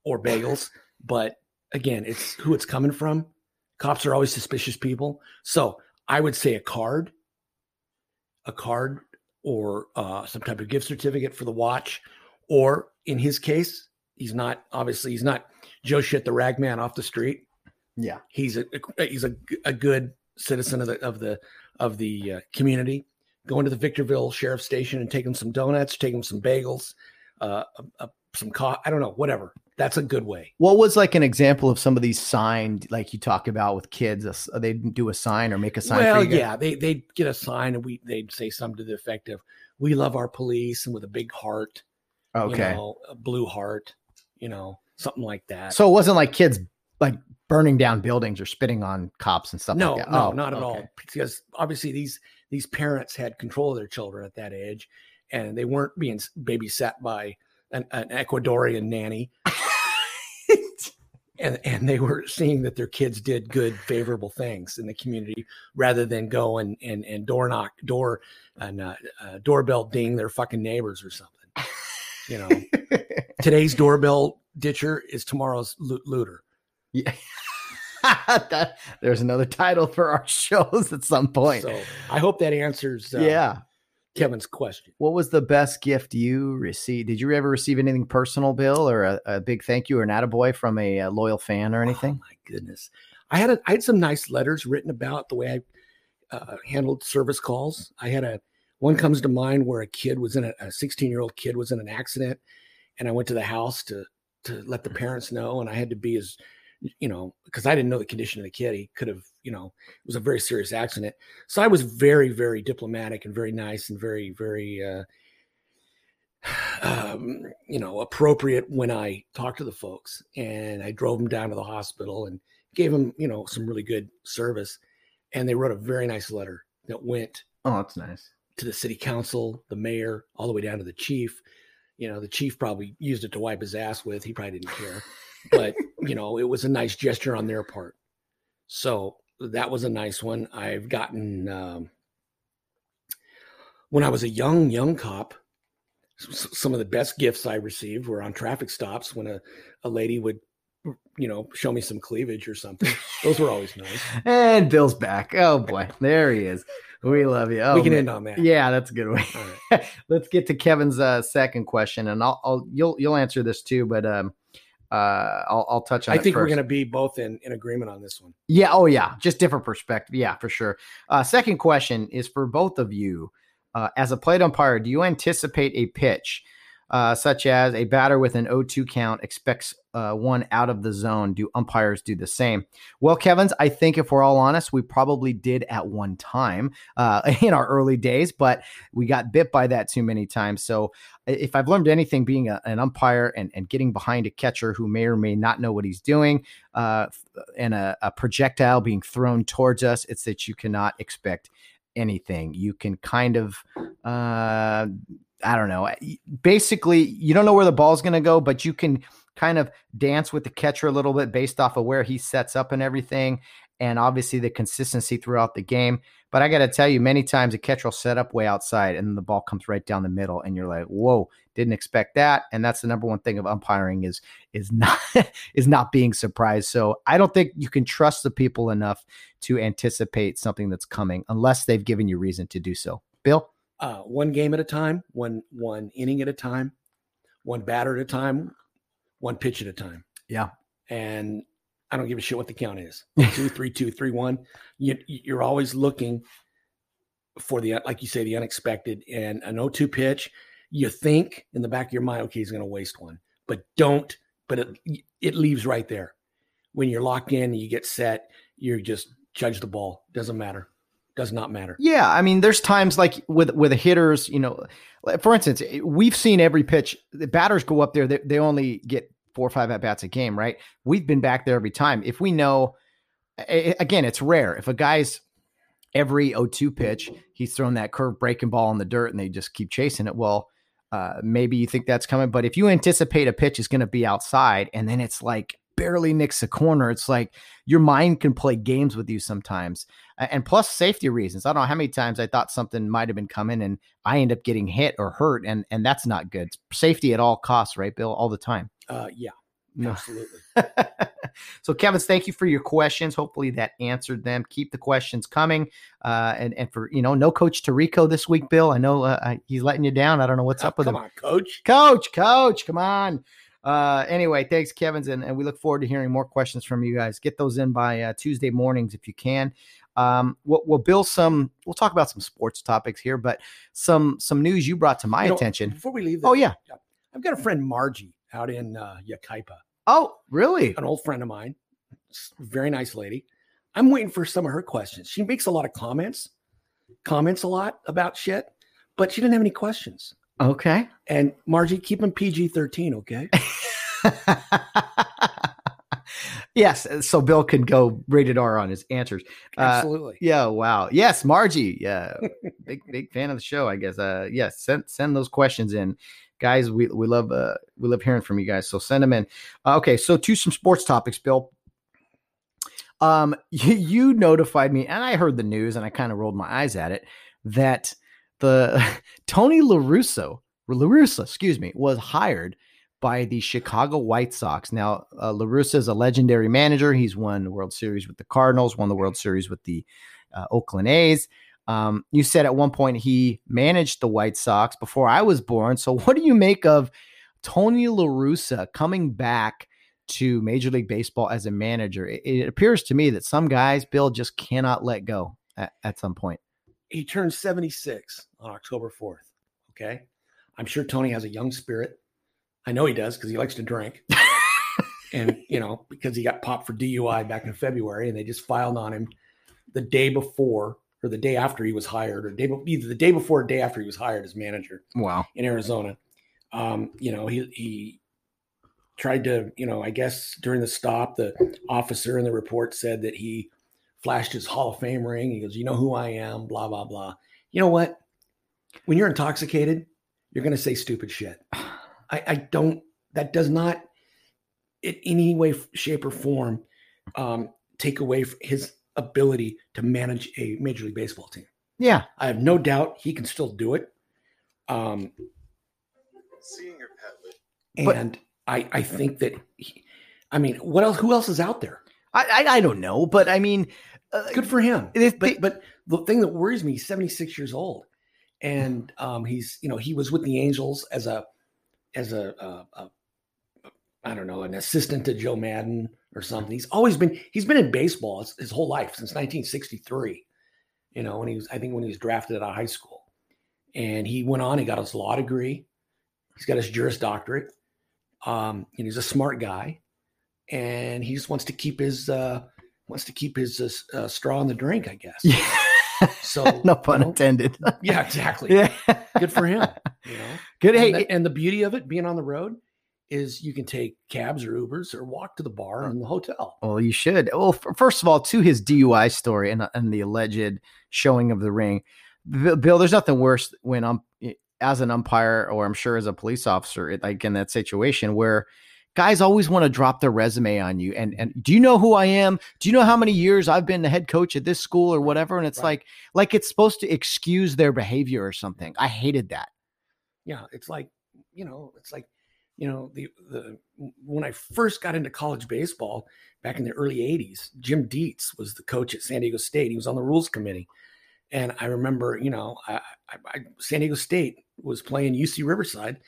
or bagels. But again, it's who it's coming from. Cops are always suspicious people. So I would say a card, a card or uh, some type of gift certificate for the watch. Or in his case, he's not, obviously he's not Joe Shit, the rag man off the street. Yeah. He's a, he's a, a good citizen of the, of the, of the uh, community. Go into the Victorville Sheriff's Station and take him some donuts, take him some bagels, uh, a, a, some coffee, I don't know, whatever. That's a good way. What was like an example of some of these signed, like you talk about with kids, they do a sign or make a sign? Well, for you guys? Yeah, they, they'd get a sign and we they'd say something to the effect of, we love our police, and with a big heart, okay, you know, a blue heart, you know, something like that. So it wasn't like kids like burning down buildings or spitting on cops and stuff no, like that? No, oh, not at okay. all. Because obviously these these parents had control of their children at that age, and they weren't being babysat by an, an Ecuadorian nanny. And and they were seeing that their kids did good, favorable things in the community, rather than go and and, and door knock, door and uh, uh, doorbell ding their fucking neighbors or something. You know, today's doorbell ditcher is tomorrow's lo- looter. Yeah. that, there's another title for our shows at some point. So I hope that answers. Uh, yeah. Kevin's question. What was the best gift you received? Did you ever receive anything personal, Bill, or a, a big thank you or an attaboy from a, a loyal fan or anything? Oh, my goodness. I had a, I had some nice letters written about the way I uh, handled service calls. I had a one comes to mind where a kid was in a, a sixteen-year-old kid was in an accident, and I went to the house to to let the parents know, and I had to be as, you know, because I didn't know the condition of the kid. He could have, you know, it was a very serious accident. So I was very, very diplomatic and very nice and very, very, uh, um, you know, appropriate when I talked to the folks. And I drove them down to the hospital and gave them, you know, some really good service. And they wrote a very nice letter that went. Oh, that's nice. to the city council, the mayor, all the way down to the chief. You know, the chief probably used it to wipe his ass with. He probably didn't care. But, you know, it was a nice gesture on their part. So that was a nice one. I've gotten, um, when I was a young, young cop, some of the best gifts I received were on traffic stops when a, a lady would, you know, show me some cleavage or something. Those were always nice. And Bill's back. Oh, boy. There he is. We love you. Oh, we can man. end on that. Yeah, that's a good way. All right. Let's get to Kevin's uh, second question, and I'll, I'll you'll you'll answer this too, but um, uh, I'll I'll touch on. I it think first. We're going to be both in, in agreement on this one. Yeah. Oh, yeah. Just different perspective. Yeah, for sure. Uh, second question is for both of you. Uh, as a plate umpire, do you anticipate a pitch, uh, such as a batter with an oh two count expects uh, one out of the zone? Do umpires do the same? Well, Kevin's, I think if we're all honest, we probably did at one time uh, in our early days, but we got bit by that too many times. So if I've learned anything, being a, an umpire and, and getting behind a catcher who may or may not know what he's doing, uh, and a, a projectile being thrown towards us, it's that you cannot expect anything. You can kind of, uh, I don't know, basically you don't know where the ball's going to go, but you can kind of dance with the catcher a little bit based off of where he sets up and everything. And obviously the consistency throughout the game. But I got to tell you, many times a catcher will set up way outside and the ball comes right down the middle and you're like, whoa, didn't expect that. And that's the number one thing of umpiring is, is not, is not being surprised. So I don't think you can trust the people enough to anticipate something that's coming unless they've given you reason to do so. Bill? Uh, one game at a time, one, one inning at a time, one batter at a time, one pitch at a time. Yeah. And I don't give a shit what the count is. Two, three, two, three, one. You, you're always looking for the, like you say, the unexpected. And an oh two pitch, you think in the back of your mind, okay, he's going to waste one. But don't, but it, it leaves right there. When you're locked in and you get set, you just judge the ball. Doesn't matter. Does not matter. Yeah. I mean, there's times like with, with the hitters, you know, for instance, we've seen every pitch. The batters go up there. They, they only get four or five at-bats a game, right? We've been back there every time. If we know, again, it's rare. If a guy's every oh two pitch, he's thrown that curve breaking ball in the dirt and they just keep chasing it. Well, uh, maybe you think that's coming, but if you anticipate a pitch is going to be outside and then it's like barely nicks a corner, it's like your mind can play games with you sometimes. And plus safety reasons. I don't know how many times I thought something might've been coming and I end up getting hit or hurt. And, and that's not good. Safety at all costs, right, Bill? All the time. Uh, yeah, no. Absolutely. So, Kevin, thank you for your questions. Hopefully that answered them. Keep the questions coming. Uh, and, and for, you know, no Coach Tirico this week, Bill. I know uh, he's letting you down. I don't know what's oh, up with come him. Come on, Coach. Coach, Coach, come on. Uh, anyway, thanks, Kevin. And, and we look forward to hearing more questions from you guys. Get those in by uh, Tuesday mornings if you can. Um, we'll, we'll build some, we'll talk about some sports topics here, but some some news you brought to my you know, attention. Before we leave. This, oh, yeah. I've got a friend, Margie, out in uh, Yucaipa. Oh, really? An old friend of mine. Very nice lady. I'm waiting for some of her questions. She makes a lot of comments, comments a lot about shit, but she didn't have any questions. Okay. And Margie, keep them P G thirteen, okay? Yes. So Bill can go rated R on his answers. Absolutely. Uh, yeah. Wow. Yes. Margie. Yeah. big, big fan of the show, I guess. Uh, yes. Send, send those questions in. Guys, we, we love uh, we love hearing from you guys, so send them in. Uh, okay, so to some sports topics, Bill. Um, you, you notified me, and I heard the news, and I kind of rolled my eyes at it, that the Tony La Russa, La Russa, excuse me, was hired by the Chicago White Sox. Now, uh, La Russa is a legendary manager. He's won the World Series with the Cardinals, won the World Series with the uh, Oakland A's. Um, you said at one point he managed the White Sox before I was born. So what do you make of Tony La Russa coming back to Major League Baseball as a manager? It, it appears to me that some guys, Bill, just cannot let go at, at some point. He turned seventy-six on October fourth. Okay. I'm sure Tony has a young spirit. I know he does because he likes to drink. And, you know, because he got popped for D U I back in February and they just filed on him the day before. Or the day after he was hired, or day, either the day before or day after he was hired as manager. Wow. In Arizona. Um, you know, he he tried to, you know, I guess during the stop, the officer in the report said that he flashed his Hall of Fame ring. He goes, you know who I am, blah, blah, blah. You know what? When you're intoxicated, you're going to say stupid shit. I, I don't, that does not in any way, shape, or form um, take away his ability to manage a Major League Baseball team. Yeah. I have no doubt he can still do it. Um, Seeing your pet. And but, I, I think that, he, I mean, what else, who else is out there? I, I, I don't know, but I mean. Uh, Good for him. It is, but, it, but the thing that worries me, he's seventy-six years old. And um, he's, you know, he was with the Angels as a, as a, a, a, I don't know, an assistant to Joe Madden or something. He's always been, he's been in baseball his, his whole life since nineteen sixty-three, you know, when he was, I think when he was drafted out of high school. And he went on, he got his law degree. He's got his Juris Doctorate. Um, and he's a smart guy. And he just wants to keep his, uh, wants to keep his uh, straw in the drink, I guess. Yeah. So no pun you know, intended. Yeah, exactly. Yeah. Good for him. You know? Good. And, hey, the, and the beauty of it being on the road is you can take cabs or Ubers or walk to the bar and the hotel. Well, you should. Well, f- first of all, to his D U I story and, and the alleged showing of the ring, Bill, Bill there's nothing worse when I'm as an umpire or I'm sure as a police officer, it, like in that situation where guys always want to drop their resume on you. And, and do you know who I am? Do you know how many years I've been the head coach at this school or whatever? And it's right. like, like it's supposed to excuse their behavior or something. I hated that. Yeah. It's like, you know, it's like, you know, the, the, when I first got into college baseball back in the early eighties, Jim Dietz was the coach at San Diego State. He was on the rules committee. And I remember, you know, I, I, I San Diego State was playing U C Riverside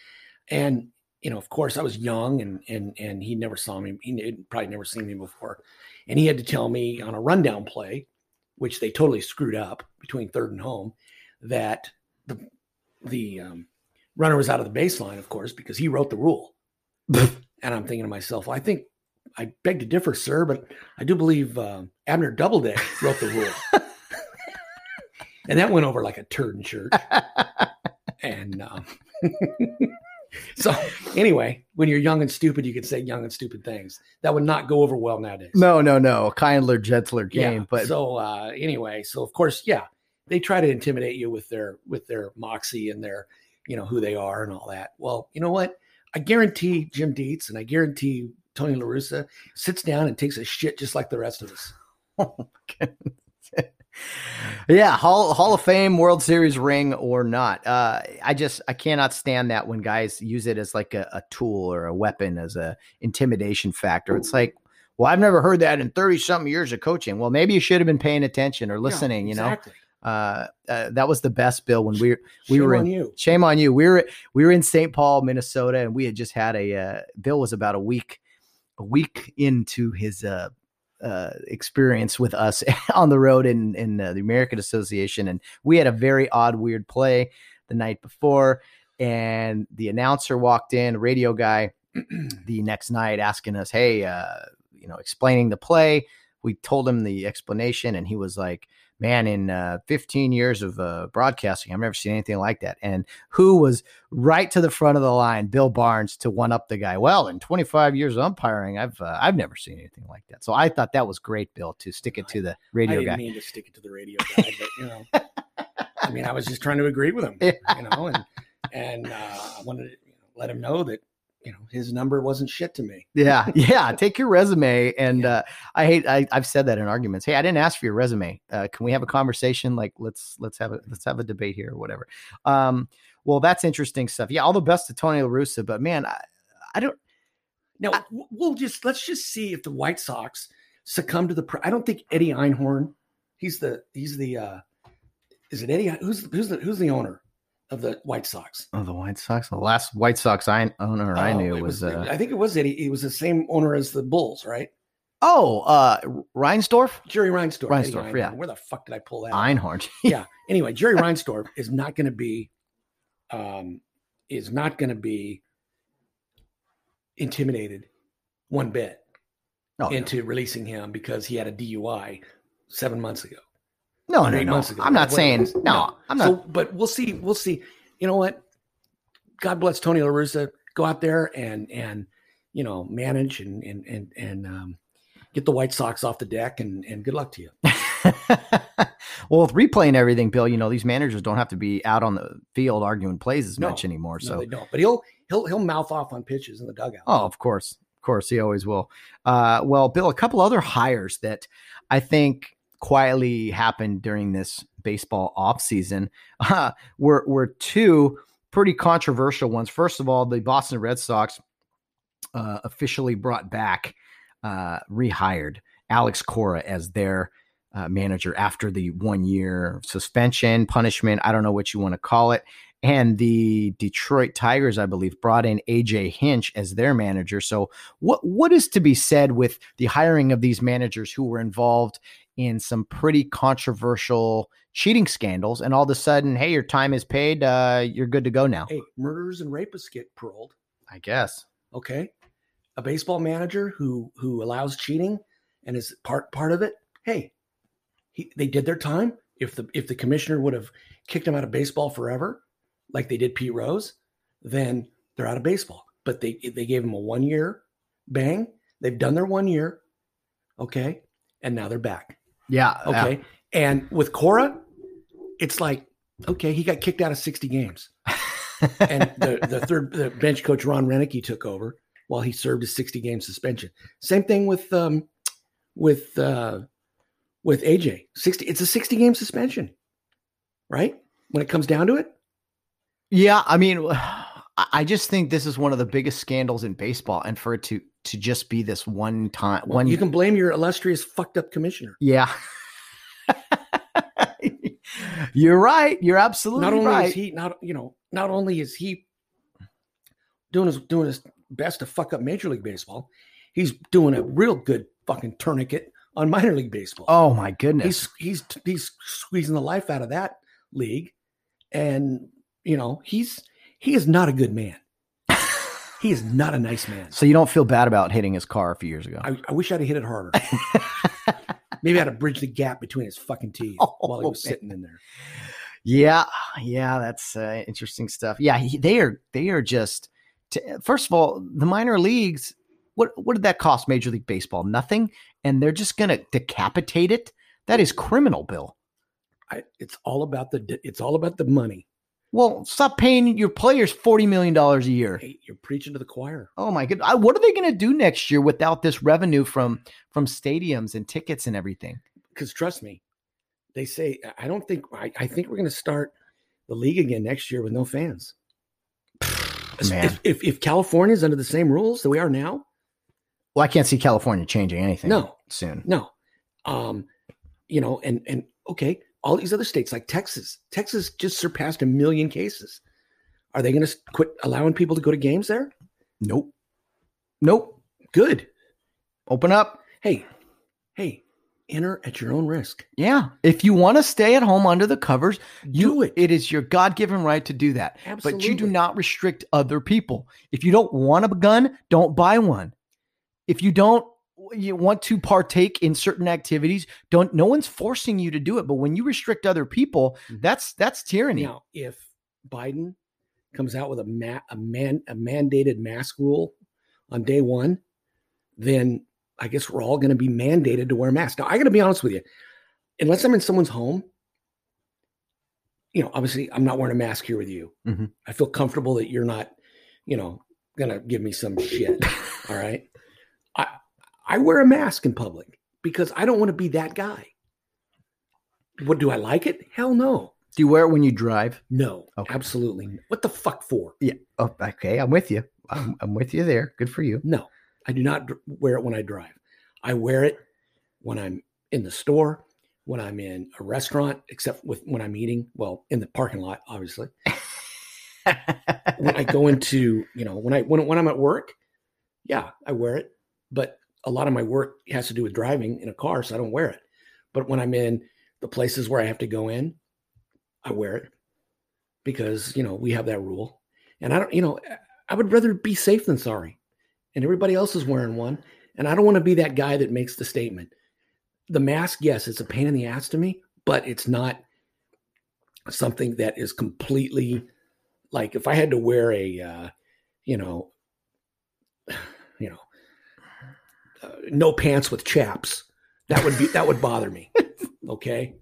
and, you know, of course, I was young, and and and he never saw me. He had probably never seen me before, and he had to tell me on a rundown play, which they totally screwed up between third and home, that the the um, runner was out of the baseline, of course, because he wrote the rule. And I'm thinking to myself, well, I think I beg to differ, sir, but I do believe uh, Abner Doubleday wrote the rule, and that went over like a turd in church, and. Um, So anyway, when you're young and stupid, you can say young and stupid things that would not go over well nowadays. No, no, no. Kindler, gentler game. Yeah. But so uh, anyway, so of course, yeah, they try to intimidate you with their with their moxie and their, you know, who they are and all that. Well, you know what? I guarantee Jim Dietz and I guarantee Tony La Russa sits down and takes a shit just like the rest of us. Yeah, Hall, Hall of Fame, World Series ring or not. Uh, I just I cannot stand that when guys use it as like a, a tool or a weapon as a intimidation factor. It's like, well, I've never heard that in thirty-something years of coaching. Well, maybe you should have been paying attention or listening, yeah, exactly. You know. Uh, uh, that was the best, Bill, when we we shame were in, on you. Shame on you. We were we were in Saint Paul, Minnesota, and we had just had a uh, Bill was about a week a week into his uh Uh, experience with us on the road in, in uh, the American Association. And we had a very odd, weird play the night before. And the announcer walked in, radio guy, the next night asking us, hey, uh, you know, explaining the play. We told him the explanation and he was like, man, in uh, fifteen years of uh, broadcasting, I've never seen anything like that. And who was right to the front of the line, Bill Barnes, to one up the guy. Well, in twenty-five years of umpiring, I've uh, I've never seen anything like that. So I thought that was great, Bill, to stick it I, to the radio I didn't guy. Didn't mean to stick it to the radio guy, but you know, I mean, I was just trying to agree with him, yeah. You know, and and uh, I wanted to let him know that. You know, his number wasn't shit to me. Yeah. Yeah. Take your resume. And yeah. uh, I hate, I, I've said that in arguments. Hey, I didn't ask for your resume. Uh, can we have a conversation? Like, let's, let's have a, let's have a debate here or whatever. Um, well, that's interesting stuff. Yeah. All the best to Tony La Russa, but man, I, I don't know. We'll just, let's just see if the White Sox succumb to the, pr- I don't think Eddie Einhorn, he's the, he's the, uh, is it Eddie? Who's the, who's the, who's the owner? Of the White Sox. Oh, the White Sox. The last White Sox I, owner oh, I knew was, was. Uh, I think it was Eddie. It was the same owner as the Bulls, right? Oh, uh, Reinsdorf? Jerry Reinsdorf. Reinsdorf, yeah. Where the fuck did I pull that? Einhorn. Yeah. Anyway, Jerry Reinsdorf is not going to be, um, is not going to be intimidated one bit oh, into no. releasing him because he had a D U I seven months ago. No, no, no. I'm not saying – no, I'm not. So, but we'll see. We'll see. You know what? God bless Tony La Russa. Go out there and, and you know, manage and and and, and um, get the White Sox off the deck, and, and good luck to you. Well, with replaying everything, Bill, you know, these managers don't have to be out on the field arguing plays as no, much anymore. No, so they don't. But he'll he'll he'll mouth off on pitches in the dugout. Oh, of course. Of course, he always will. Uh, well, Bill, a couple other hires that I think quietly happened during this baseball offseason uh, were, were two pretty controversial ones. First of all, the Boston Red Sox uh, officially brought back, uh, rehired Alex Cora as their uh, manager after the one-year suspension, punishment, I don't know what you want to call it. And the Detroit Tigers, I believe, brought in A J Hinch as their manager. So what what is to be said with the hiring of these managers who were involved in some pretty controversial cheating scandals? And all of a sudden, hey, your time is paid. Uh, you're good to go now. Hey, murderers and rapists get paroled. I guess. Okay. A baseball manager who who allows cheating and is part part of it. Hey, he, they did their time. If the if the commissioner would have kicked him out of baseball forever, like they did Pete Rose, then they're out of baseball. But they they gave him a one-year bang. They've done their one year, okay, and now they're back. Yeah. Okay. Yeah. And with Cora, it's like, okay, he got kicked out of sixty games. And the, the third the bench coach, Ron Reneke, took over while he served his sixty-game suspension. Same thing with um, with uh, with A J. sixty It's a sixty-game suspension, right, when it comes down to it? Yeah, I mean, I just think this is one of the biggest scandals in baseball, and for it to to just be this one time, one you can blame your illustrious fucked up commissioner. Yeah, you're right. You're absolutely not only right. Is he not you know not only is he doing his doing his best to fuck up Major League Baseball, he's doing a real good fucking tourniquet on minor league baseball. Oh my goodness, he's he's he's squeezing the life out of that league, and. You know, he's he is not a good man. He is not a nice man. So you don't feel bad about hitting his car a few years ago? I, I wish I'd have hit it harder. Maybe I'd have bridged the gap between his fucking teeth oh, while he was man. sitting in there. Yeah, yeah, that's uh, interesting stuff. Yeah, he, they are they are just t- first of all, the minor leagues. What what did that cost Major League Baseball? Nothing, and they're just going to decapitate it. That is criminal, Bill. I, it's all about the it's all about the money. Well, stop paying your players forty million dollars a year. Hey, you're preaching to the choir. Oh, my goodness. I, what are they going to do next year without this revenue from from stadiums and tickets and everything? Because trust me, they say, I don't think, I, I think we're going to start the league again next year with no fans. Man. If, if, if California is under the same rules that we are now. Well, I can't see California changing anything no, soon. No. Um, you know, and and okay. All these other states like Texas, Texas just surpassed a million cases. Are they going to quit allowing people to go to games there? Nope. Nope. Good. Open up. Hey, hey, enter at your own risk. Yeah. If you want to stay at home under the covers, you, do it. It is your God-given right to do that. Absolutely. But you do not restrict other people. If you don't want a gun, don't buy one. If you don't, you want to partake in certain activities, don't no one's forcing you to do it. But when you restrict other people, that's that's tyranny. Now, if Biden comes out with a ma- a man a mandated mask rule on day one, then I guess we're all going to be mandated to wear masks. Now, I got to be honest with you. Unless I'm in someone's home, you know, obviously I'm not wearing a mask here with you. Mm-hmm. I feel comfortable that you're not, you know, going to give me some shit. All right. I, I wear a mask in public because I don't want to be that guy. What, do I like it? Hell no. Do you wear it when you drive? No, okay. Absolutely. What the fuck for? Yeah. Oh, okay. I'm with you. I'm, I'm with you there. Good for you. No, I do not wear it when I drive. I wear it when I'm in the store, when I'm in a restaurant, except with when I'm eating, well, in the parking lot, obviously. When I go into, you know, when I, when, when I'm at work, yeah, I wear it, but a lot of my work has to do with driving in a car, so I don't wear it. But when I'm in the places where I have to go in, I wear it because, you know, we have that rule. And I don't, you know, I would rather be safe than sorry. And everybody else is wearing one. And I don't want to be that guy that makes the statement. The mask, yes, it's a pain in the ass to me, but it's not something that is completely like if I had to wear a, uh, you know, you know, Uh, no pants with chaps. That would be, that would bother me. Okay.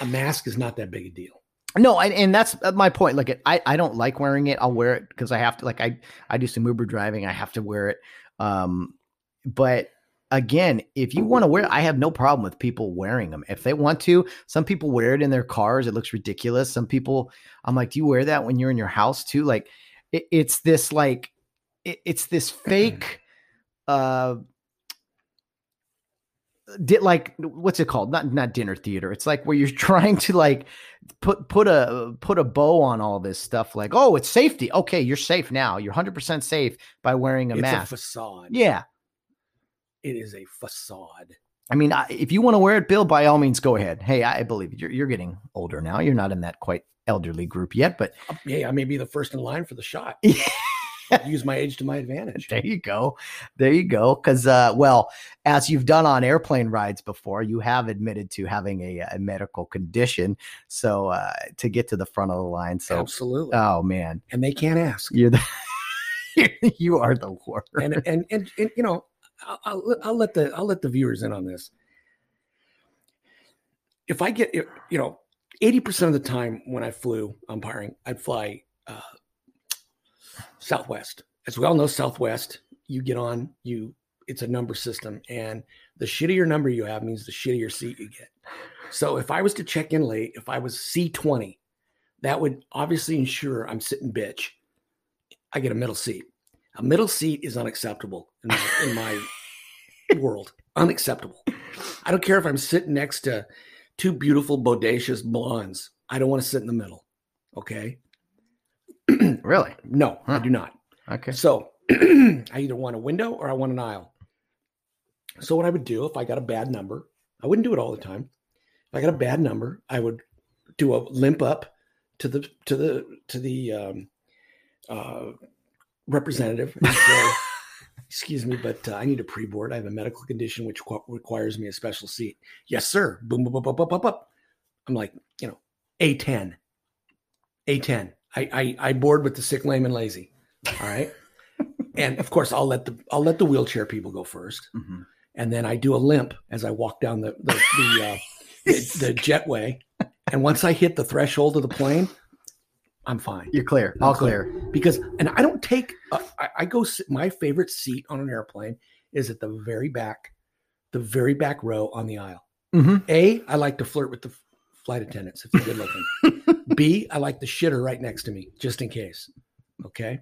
A mask is not that big a deal. No, I, and that's my point. Look, I, I don't like wearing it. I'll wear it because I have to. Like, I, I do some Uber driving. I have to wear it. Um, but again, if you want to wear it, I have no problem with people wearing them. If they want to, some people wear it in their cars. It looks ridiculous. Some people, I'm like, do you wear that when you're in your house too? Like, it, it's this like, it, it's this fake, uh, did like what's it called? Not not dinner theater. It's like where you're trying to like put put a put a bow on all this stuff. Like, oh, it's safety. Okay, you're safe now. You're one hundred percent safe by wearing a it's mask. It's a facade. Yeah, it is a facade. I mean, I, if you want to wear it, Bill, by all means, go ahead. Hey, I believe you're you're getting older now. You're not in that quite elderly group yet, but yeah, I may be the first in line for the shot. Use my age to my advantage. There you go. There you go. Because, uh, well, as you've done on airplane rides before, you have admitted to having a, a medical condition. So uh, to get to the front of the line. So absolutely. Oh, man. And they can't ask. You're the, you are the worst. And, and, and, and you know, I'll, I'll let the, I'll let the viewers in on this. If I get, you know, eighty percent of the time when I flew umpiring, I'd fly, uh, Southwest. As we all know, Southwest, you get on, you it's a number system, and the shittier number you have means the shittier seat you get. So if I was to check in late, if I was C twenty, that would obviously ensure I'm sitting bitch. I get a middle seat. A middle seat is unacceptable in my, in my world. Unacceptable. I don't care if I'm sitting next to two beautiful, bodacious blondes. I don't want to sit in the middle. Okay. Really? No, huh. I do not. Okay. So I either want a window or I want an aisle. So what I would do if I got a bad number, I wouldn't do it all the time. If I got a bad number, I would do a limp up to the to the to the um, uh, representative. And say, excuse me, but uh, I need a pre-board. I have a medical condition which qu- requires me a special seat. Yes, sir. Boom, boom, boom, boom, boom, boom, boom. I'm like, you know, A ten, A ten. I, I I board with the sick, lame, and lazy. All right. And of course I'll let the I'll let the wheelchair people go first. Mm-hmm. And then I do a limp as I walk down the the the, uh, the, the jetway. And once I hit the threshold of the plane, I'm fine. You're clear. All clear. clear. Because and I don't take a, I, I go my favorite seat on an airplane is at the very back, the very back row on the aisle. Mm-hmm. A, I like to flirt with the flight attendants if they're good looking. B, I like the shitter right next to me just in case. Okay.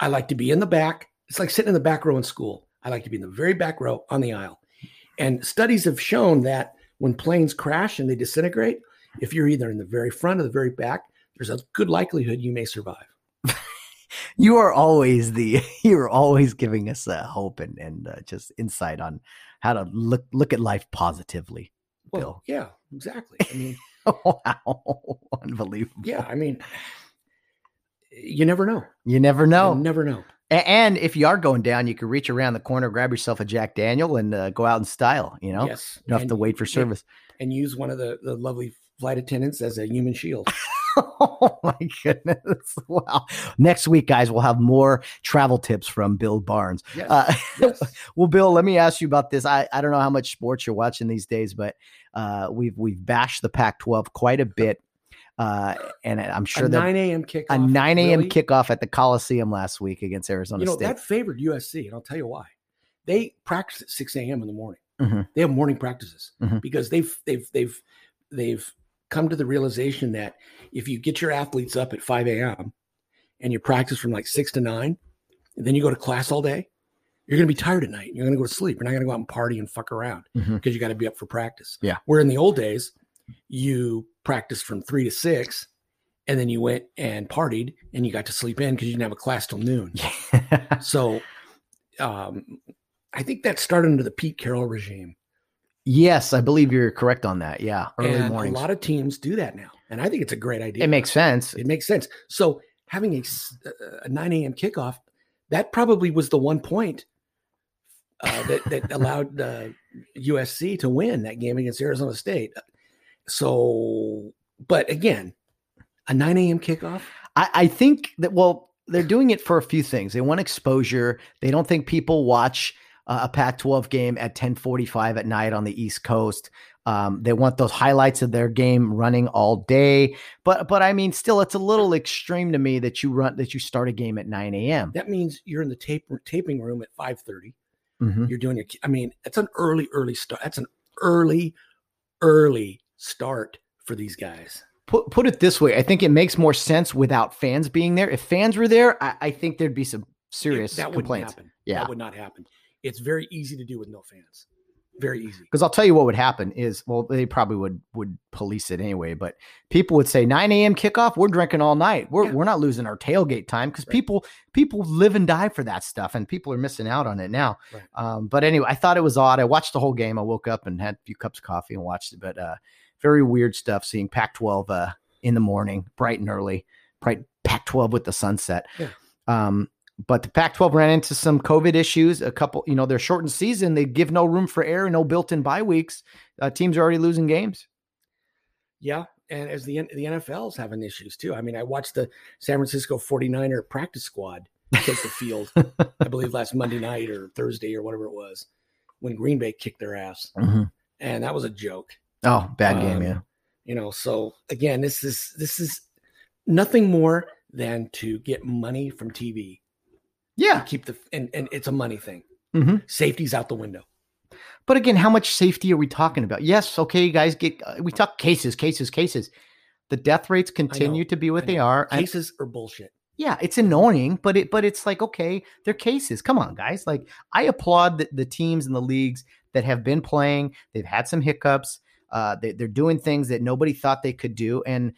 I like to be in the back. It's like sitting in the back row in school. I like to be in the very back row on the aisle. And studies have shown that when planes crash and they disintegrate, if you're either in the very front or the very back, there's a good likelihood you may survive. You are always the, you're always giving us uh, hope and, and uh, just insight on how to look, look at life positively. Well, Bill. Yeah, exactly. I mean, wow, unbelievable. Yeah, I mean, you never know. You never know. You never know. And if you are going down, you can reach around the corner, grab yourself a Jack Daniel, and uh, go out in style. You know, yes. You don't have and, to wait for service. Yeah. And use one of the, the lovely flight attendants as a human shield. Oh my goodness. Wow. Next week, guys, we'll have more travel tips from Bill Barnes. Yes. Uh, yes. Well, Bill, let me ask you about this. I, I don't know how much sports you're watching these days, but uh, we've we've bashed the Pac twelve quite a bit. Uh, and I'm sure that nine a.m. kickoff. A nine a.m. Really? Kickoff at the Coliseum last week against Arizona you know, State. That favored U S C, and I'll tell you why. They practice at six a.m. in the morning. Mm-hmm. They have morning practices mm-hmm. because they've they've they've they've come to the realization that if you get your athletes up at five a.m. and you practice from like six to nine, and then you go to class all day, you're going to be tired at night. You're going to go to sleep. You're not going to go out and party and fuck around because mm-hmm. you got to be up for practice. Yeah. Where in the old days, you practiced from three to six and then you went and partied and you got to sleep in because you didn't have a class till noon. Yeah. So um, I think that started under the Pete Carroll regime. Yes, I believe you're correct on that. Yeah. Early and mornings. A lot of teams do that now. And I think it's a great idea. It makes sense. It makes sense. So having a, a nine a.m. kickoff, that probably was the one point uh, that, that allowed uh, U S C to win that game against Arizona State. So, but again, a nine a.m. kickoff? I, I think that, well, they're doing it for a few things. They want exposure. They don't think people watch – Uh, a Pac twelve game at ten forty-five at night on the East Coast. Um, they want those highlights of their game running all day. But but I mean, still, it's a little extreme to me that you run that you start a game at nine a.m. That means you're in the tape taping room at five thirty. Mm-hmm. You're doing your. I mean, that's an early, early start. That's an early, early start for these guys. Put put it this way, I think it makes more sense without fans being there. If fans were there, I, I think there'd be some serious that complaints. Happen. Yeah, that would not happen. It's very easy to do with no fans. Very easy. Because I'll tell you what would happen is, well, they probably would would police it anyway, but people would say nine a.m. kickoff, we're drinking all night. We're yeah. we're not losing our tailgate time because right. people people live and die for that stuff, and people are missing out on it now. Right. Um, but anyway, I thought it was odd. I watched the whole game. I woke up and had a few cups of coffee and watched it, but uh, very weird stuff seeing Pac twelve uh, in the morning, bright and early, bright Pac twelve with the sunset. Yeah. Um, but the Pac twelve ran into some COVID issues. A couple, you know, they're shortened season. They give no room for error, no built-in bye weeks. Uh, teams are already losing games. Yeah, and as the the N F L's having issues too. I mean, I watched the San Francisco forty-niner practice squad take the field, I believe last Monday night or Thursday or whatever it was, when Green Bay kicked their ass. Mm-hmm. And that was a joke. Oh, bad game, um, yeah. You know, so again, this is this is nothing more than to get money from T V. Yeah, and keep the and, and it's a money thing. Mm-hmm. Safety's out the window. But again, how much safety are we talking about? Yes, okay, guys. Get uh, we talk cases, cases, cases. The death rates continue know, to be what they are. Cases I, are bullshit. Yeah, it's annoying, but it but it's like, okay, they're cases. Come on, guys. Like, I applaud the, the teams and the leagues that have been playing. They've had some hiccups. Uh, they, they're doing things that nobody thought they could do, and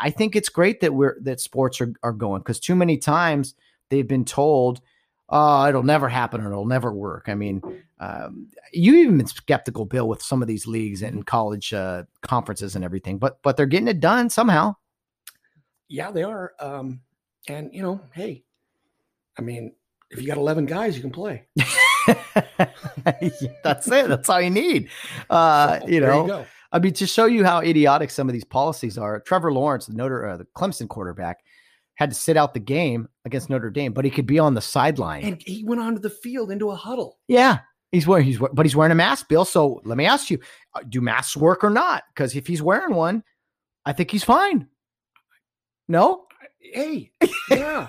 I think it's great that we're that sports are are going, because too many times they've been told, "Oh, it'll never happen, or it'll never work." I mean, um, you've even been skeptical, Bill, with some of these leagues and college uh, conferences and everything, but but they're getting it done somehow. Yeah, they are, um, and you know, hey, I mean, if you got eleven guys, you can play. That's it. That's all you need. Uh, you know, you I mean, to show you how idiotic some of these policies are, Trevor Lawrence, the Notre, uh, the Clemson quarterback, had to sit out the game against Notre Dame, but he could be on the sideline. And he went onto the field into a huddle. Yeah, he's wearing he's but he's wearing a mask, Bill. So let me ask you: do masks work or not? Because if he's wearing one, I think he's fine. No. Hey, yeah.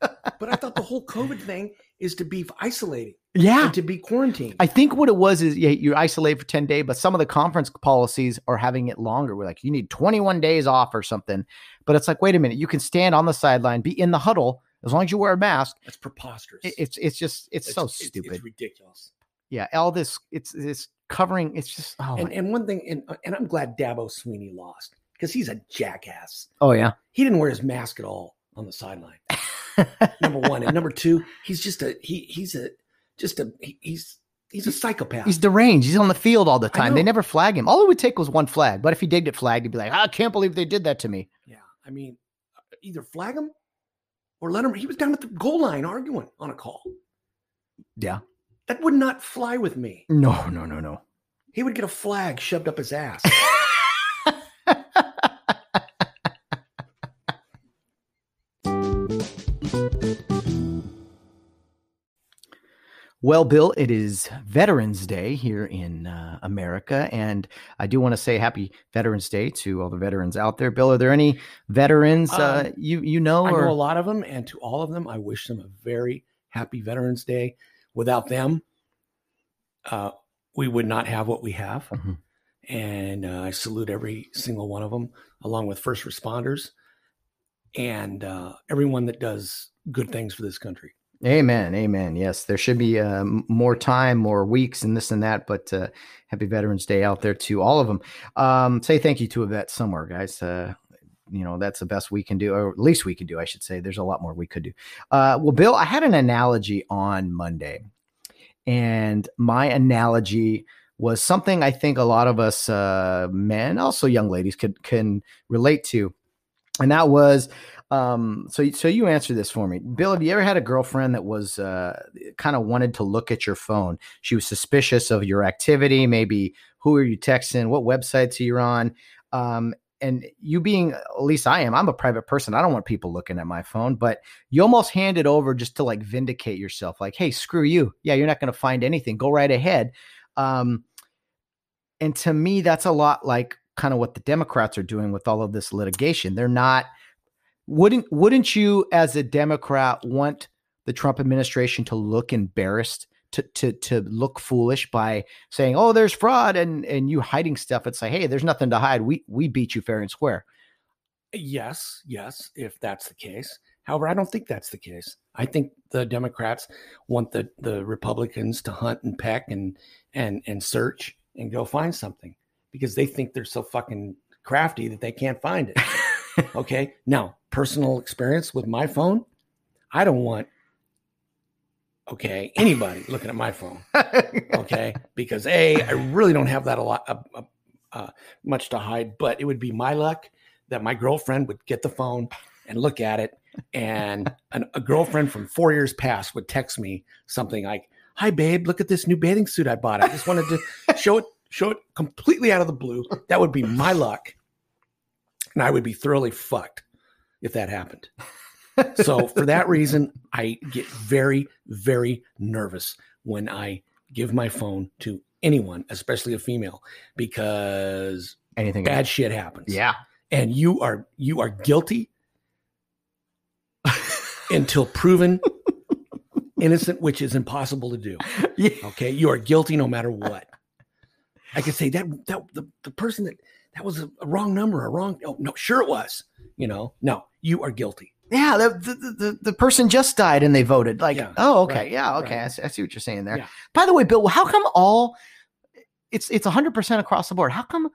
But I thought the whole COVID thing is to be isolating. Yeah. And to be quarantined. I think what it was is yeah, you isolate for ten days, but some of the conference policies are having it longer. We're like, you need twenty-one days off or something. But it's like, wait a minute, you can stand on the sideline, be in the huddle, as long as you wear a mask. That's preposterous. It, it's it's just, it's, it's so stupid. It's, it's ridiculous. Yeah. All this, it's it's covering, it's just, oh. And, and one thing, and, and I'm glad Dabo Sweeney lost, because he's a jackass. Oh, yeah. He didn't wear his mask at all on the sideline. Number one. And number two, he's just a, he he's a, just a, he, he's, he's a psychopath. He's deranged. He's on the field all the time. They never flag him. All it would take was one flag. But if he did get flagged, he'd be like, I can't believe they did that to me. Yeah. I mean, either flag him or let him. He was down at the goal line arguing on a call. Yeah. That would not fly with me. No, no, no, no. He would get a flag shoved up his ass. Well, Bill, it is Veterans Day here in uh, America, and I do want to say Happy Veterans Day to all the veterans out there. Bill, are there any veterans uh, um, you you know? I or... know a lot of them, and to all of them, I wish them a very happy Veterans Day. Without them, uh, we would not have what we have, mm-hmm. and uh, I salute every single one of them, along with first responders and uh, everyone that does good things for this country. Amen. Amen. Yes, there should be uh, more time, more weeks and this and that, but uh, happy Veterans Day out there to all of them. Um, say thank you to a vet somewhere, guys. Uh, you know, that's the best we can do, or at least we can do, I should say. There's a lot more we could do. Uh, well, Bill, I had an analogy on Monday, and my analogy was something I think a lot of us uh, men, also young ladies, could can relate to. And that was, um, so, so you answer this for me, Bill. Have you ever had a girlfriend that was, uh, kind of wanted to look at your phone? She was suspicious of your activity. Maybe who are you texting? What websites are you on? Um, and you being, at least I am, I'm a private person. I don't want people looking at my phone, but you almost hand it over just to like vindicate yourself. Like, hey, screw you. Yeah. You're not going to find anything. Go right ahead. Um, And to me, that's a lot like kind of what the Democrats are doing with all of this litigation. They're not, wouldn't, wouldn't you as a Democrat want the Trump administration to look embarrassed, to, to, to look foolish by saying, oh, there's fraud and, and you hiding stuff? It's like, hey, there's nothing to hide. We, we beat you fair and square. Yes. Yes. If that's the case. However, I don't think that's the case. I think the Democrats want the, the Republicans to hunt and peck and, and, and search and go find something, because they think they're so fucking crafty that they can't find it. Okay. Now, personal experience with my phone. I don't want, okay, anybody looking at my phone. Okay. Because A, I really don't have that a lot, uh, uh, much to hide, but it would be my luck that my girlfriend would get the phone and look at it. And an, a girlfriend from four years past would text me something like, hi babe, look at this new bathing suit I bought. I just wanted to show it, show it completely out of the blue. That would be my luck. And I would be thoroughly fucked if that happened. So for that reason, I get very, very nervous when I give my phone to anyone, especially a female, because anything bad else. Shit happens. Yeah. And you are you are guilty until proven innocent, which is impossible to do. Yeah. Okay, you are guilty no matter what. I could say that that the, the person that that was a, a wrong number, a wrong. Oh no, sure it was. You know, no, you are guilty. Yeah, the the the, the person just died and they voted. Like, yeah, oh, okay, right, yeah, okay, right. I, see, I see what you're saying there. Yeah. By the way, Bill, how come all? It's it's one hundred percent across the board. How come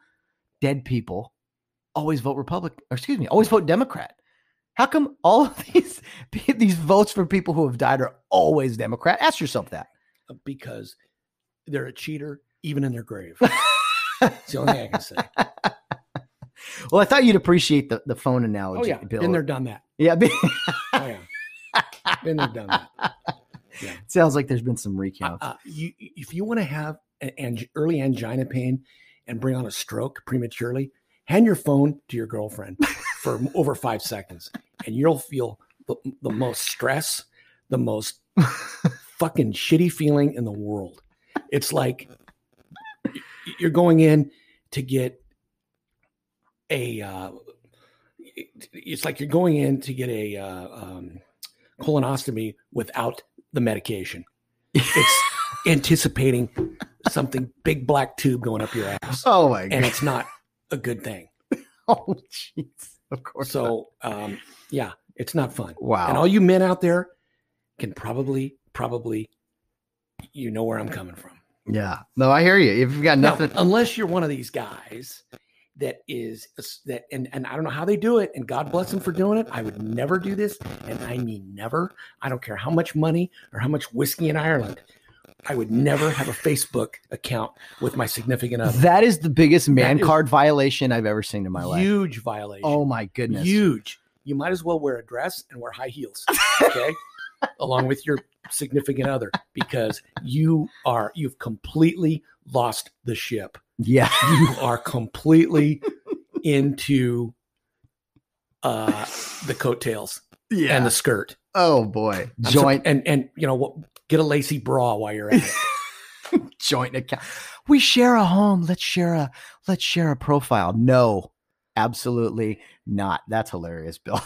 dead people always vote Republican, or excuse me, always vote Democrat? How come all of these these votes for people who have died are always Democrat? Ask yourself that. Because they're a cheater, even in their grave. It's the only thing I can say. Well, I thought you'd appreciate the, the phone analogy, oh, yeah. Bill. Been there, done that. Yeah. Been, oh, yeah. Been there, done that. Yeah. Sounds like there's been some recounts. Uh, uh, you, if you want to have an, an early angina pain and bring on a stroke prematurely, hand your phone to your girlfriend for over five seconds and you'll feel the, the most stress, the most fucking shitty feeling in the world. It's like you're going in to get a, uh, it's like you're going in to get a uh, um, colonoscopy without the medication. It's anticipating something, big black tube going up your ass. Oh my God. And it's not a good thing. Oh, jeez. Of course. So, um, yeah, it's not fun. Wow. And all you men out there can probably, probably, you know where I'm coming from. Yeah. No, I hear you. If you've got nothing, now, unless you're one of these guys that is that, and, and I don't know how they do it, and God bless them for doing it. I would never do this. And I mean, never. I don't care how much money or how much whiskey in Ireland. I would never have a Facebook account with my significant other. That is the biggest man card violation I've ever seen in my life. Huge violation. Oh my goodness. Huge. You might as well wear a dress and wear high heels. Okay. Along with your significant other, because you are, you've completely lost the ship. Yeah. You are completely into uh, the coattails yeah. and the skirt. Oh boy. Joint. So, and, and you know what? Get a lacy bra while you're at it. Joint account. We share a home. Let's share a let's share a profile. No, absolutely not. That's hilarious, Bill.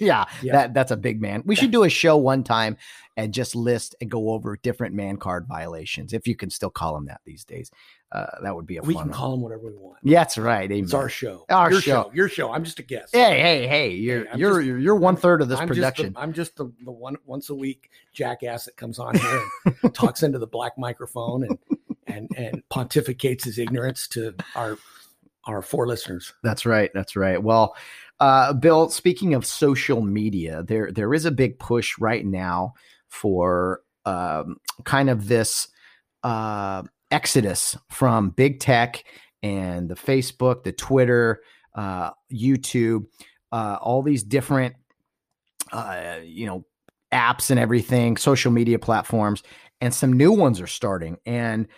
yeah, yeah, that that's a big man. We should do a show one time and just list and go over different man card violations, if you can still call them that these days. Uh, that would be a we fun can one. Call them whatever we want. Yeah, that's right. Amen. It's our show. Our your show. show. Your show. I'm just a guest. Hey, hey, hey! You're hey, you're just, you're one third of this I'm production. Just the, I'm just the, the one once a week jackass that comes on here and talks into the black microphone and and and pontificates his ignorance to our. Our four listeners. That's right. That's right. Well, uh, Bill, speaking of social media, there there is a big push right now for um, kind of this uh, exodus from big tech and the Facebook, the Twitter, uh, YouTube, uh, all these different, uh, you know, apps and everything, social media platforms, and some new ones are starting. And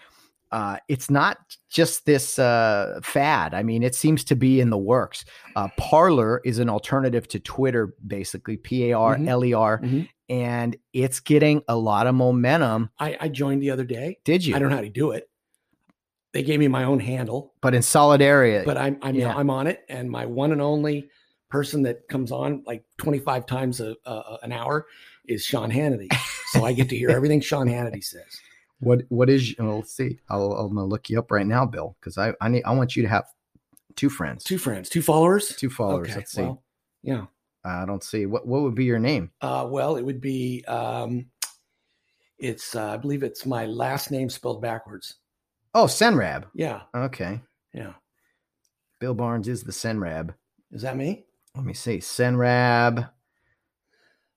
Uh, it's not just this uh, fad. I mean, it seems to be in the works. Uh, Parler is an alternative to Twitter, basically, P A R L E R, mm-hmm. and it's getting a lot of momentum. I, I joined the other day. Did you? I don't know how to do it. They gave me my own handle, but in solidarity. But I'm I'm yeah. I'm on it, and my one and only person that comes on like twenty-five times a, a an hour is Sean Hannity. So I get to hear everything Sean Hannity says. What what is? Well, let's see. I'll, I'm gonna look you up right now, Bill, because I I need I want you to have two friends, two friends, two followers, two followers. Okay, let's see. Well, yeah, I don't see what what would be your name. Uh, well, it would be um, it's uh, I believe it's my last name spelled backwards. Oh, Senrab. Yeah. Okay. Yeah. Bill Barnes is the Senrab. Is that me? Let me see. Senrab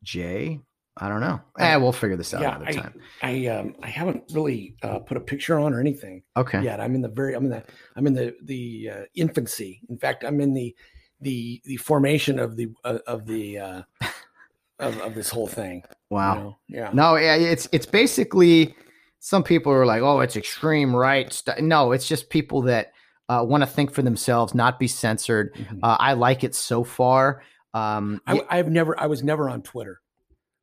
J. I don't know. Eh, we'll figure this out yeah, another time. I, I um I haven't really uh, put a picture on or anything. Okay. Yet I'm in the very I'm in the I'm in the the uh, infancy. In fact, I'm in the the the formation of the uh, of the uh, of of this whole thing. Wow. You know? Yeah. No, it's it's basically. Some people are like, oh, it's extreme right. St-. No, it's just people that uh, want to think for themselves, not be censored. Mm-hmm. Uh, I like it so far. Um, I, I've never, I was never on Twitter.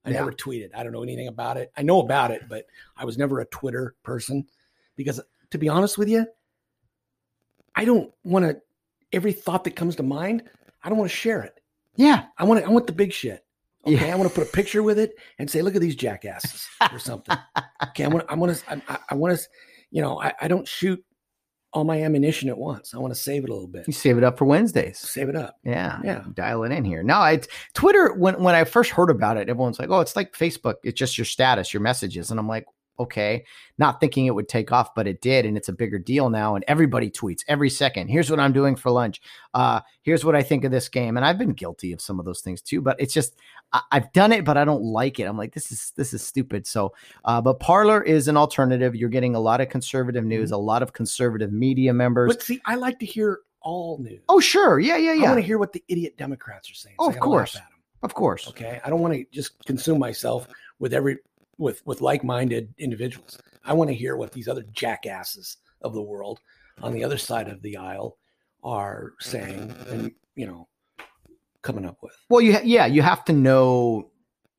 I yeah. never tweeted. I don't know anything about it. I know about it, but I was never a Twitter person because, to be honest with you, I don't want to. Every thought that comes to mind, I don't want to share it. Yeah, I want I want the big shit. Okay, yeah. I want to put a picture with it and say, "Look at these jackasses" or something. Okay, I want to, I want to, I, I want to, you know, I, I don't shoot all my ammunition at once. I want to save it a little bit. You save it up for Wednesdays. Save it up. Yeah, yeah. Dial it in here. No, I Twitter. When when I first heard about it, everyone's like, "Oh, it's like Facebook. It's just your status, your messages." And I'm like, okay, not thinking it would take off, but it did. And it's a bigger deal now. And everybody tweets every second. Here's what I'm doing for lunch. Uh, here's what I think of this game. And I've been guilty of some of those things too, but it's just, I- I've done it, but I don't like it. I'm like, this is, this is stupid. So, uh, but Parler is an alternative. You're getting a lot of conservative news, mm-hmm. a lot of conservative media members. But see, I like to hear all news. Oh, sure. Yeah, yeah, yeah. I want to hear what the idiot Democrats are saying. So oh, of course. Laugh at them. Of course. Okay. I don't want to just consume myself with every, with with like-minded individuals. I want to hear what these other jackasses of the world on the other side of the aisle are saying and, you know, coming up with. Well, you ha- yeah, you have to know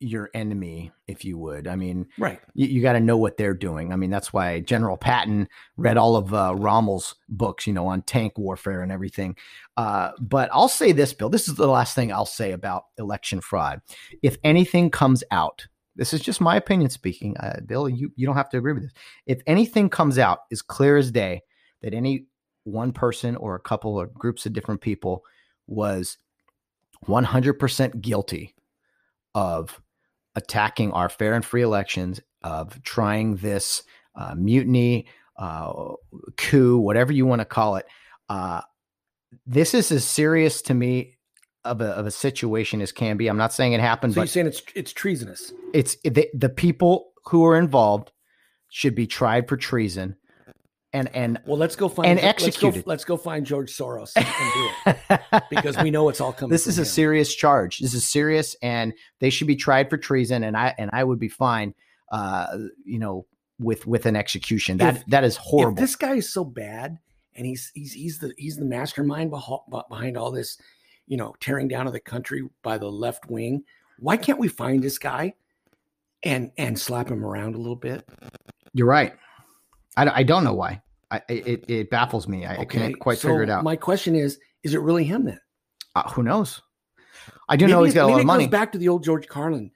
your enemy, if you would. I mean, right. you, you got to know what they're doing. I mean, that's why General Patton read all of uh, Rommel's books, you know, on tank warfare and everything. Uh, but I'll say this, Bill. This is the last thing I'll say about election fraud. If anything comes out, this is just my opinion speaking, uh, Bill, you, you don't have to agree with this. If anything comes out as clear as day that any one person or a couple or groups of different people was one hundred percent guilty of attacking our fair and free elections, of trying this uh, mutiny, uh, coup, whatever you want to call it, uh, this is as serious to me of a, of a situation as can be. I'm not saying it happened. So but you're saying it's, it's treasonous. It's the, the people who are involved should be tried for treason and, and well, let's go find and executed. Let's go, let's go find George Soros and do it because we know it's all coming. This is a him. serious charge. This is serious and they should be tried for treason. And I, and I would be fine, uh, you know, with, with an execution that, if, that is horrible. If this guy is so bad and he's, he's, he's the, he's the mastermind behind all this, you know, tearing down of the country by the left wing. Why can't we find this guy and and slap him around a little bit? You're right. I, I don't know why. I, it, it baffles me. I, okay. I can't quite so figure it out. My question is, is it really him then? Uh, who knows? I do maybe know he's got a lot of money. It goes back to the old George Carlin.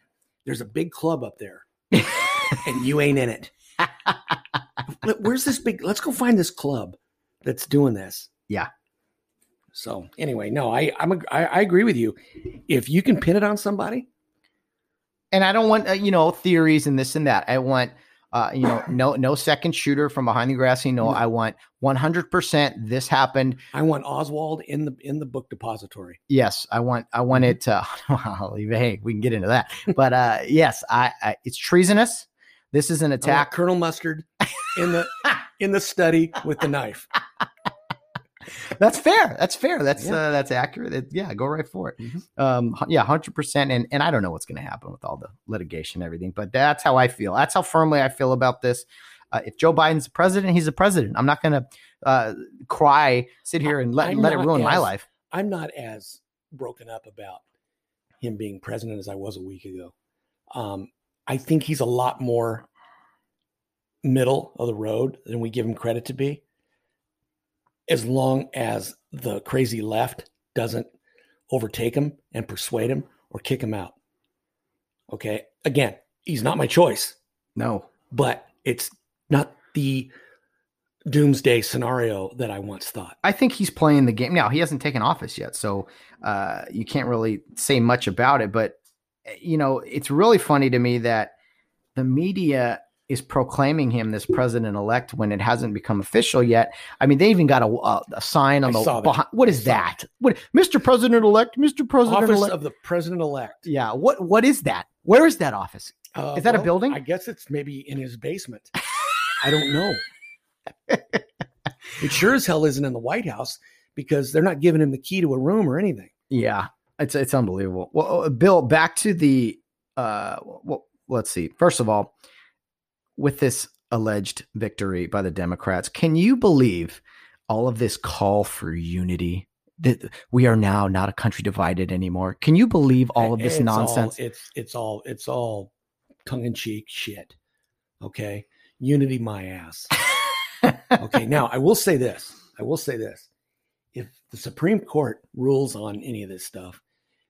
There's a big club up there and you ain't in it. Where's this big? Let's go find this club that's doing this. Yeah. So anyway, no, I I'm a, I, I agree with you. If you can pin it on somebody, and I don't want uh, you know theories and this and that. I want uh, you know no no second shooter from behind the grassy knoll. No, I want one hundred percent this happened. I want Oswald in the in the book depository. Yes, I want I want it. Uh, hey, we can get into that. But uh, yes, I, I it's treasonous. This is an attack. Colonel Mustard in the in the study with the knife. That's fair. That's fair. That's yeah. uh, that's accurate. It, yeah, go right for it. Mm-hmm. Um, yeah, one hundred percent. And and I don't know what's going to happen with all the litigation and everything, but that's how I feel. That's how firmly I feel about this. Uh, if Joe Biden's president, he's the president. I'm not going to uh, cry, sit here and let, let it ruin as, my life. I'm not as broken up about him being president as I was a week ago. Um, I think he's a lot more middle of the road than we give him credit to be. as long as the crazy left doesn't overtake him and persuade him or kick him out. Okay. Again, he's not my choice. No. But it's not the doomsday scenario that I once thought. I think he's playing the game. Now, he hasn't taken office yet, so uh, you can't really say much about it. But, you know, it's really funny to me that the media is proclaiming him this president-elect when it hasn't become official yet. I mean, they even got a, a, a sign on I the behind. What is that? What, Mister President-elect, Mister President-elect. Office of the President-elect. Yeah. What? What is that? Where is that office? Uh, is that well, a building? I guess it's maybe in his basement. I don't know. It sure as hell isn't in the White House because they're not giving him the key to a room or anything. Yeah, it's it's unbelievable. Well, Bill, back to the uh, well, let's see. First of all, with this alleged victory by the Democrats, can you believe all of this call for unity? That we are now not a country divided anymore. Can you believe all of this it's nonsense? All, it's it's all it's all tongue in cheek shit. Okay, unity my ass. Okay, now I will say this. I will say this. If the Supreme Court rules on any of this stuff,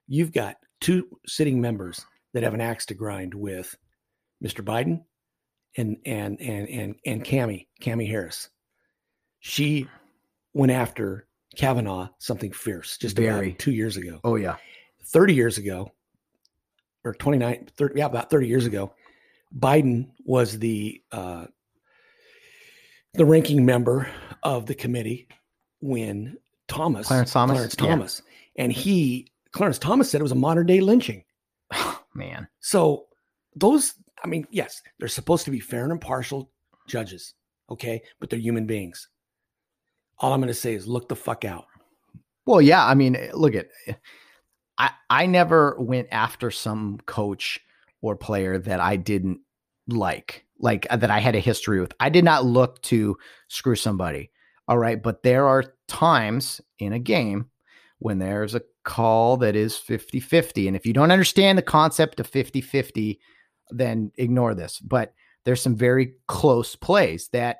you've got two sitting members that have an axe to grind with Mister Biden and and and and and Cammie, Cammie Harris. She went after Kavanaugh something fierce just Very. about two years ago. Oh yeah. thirty years ago or twenty-nine, thirty, yeah, about thirty years ago, Biden was the uh the ranking member of the committee when Thomas, Clarence Thomas, Clarence Thomas, yeah. and he, Clarence Thomas said it was a modern day lynching. Oh, man. So those, I mean, yes, they're supposed to be fair and impartial judges. Okay. But they're human beings. All I'm going to say is look the fuck out. Well, yeah. I mean, look at, I, I never went after some coach or player that I didn't like. Like that I had a history with. I did not look to screw somebody. All right. But there are times in a game when there's a call that is fifty-fifty. And if you don't understand the concept of fifty-fifty, then ignore this. But there's some very close plays that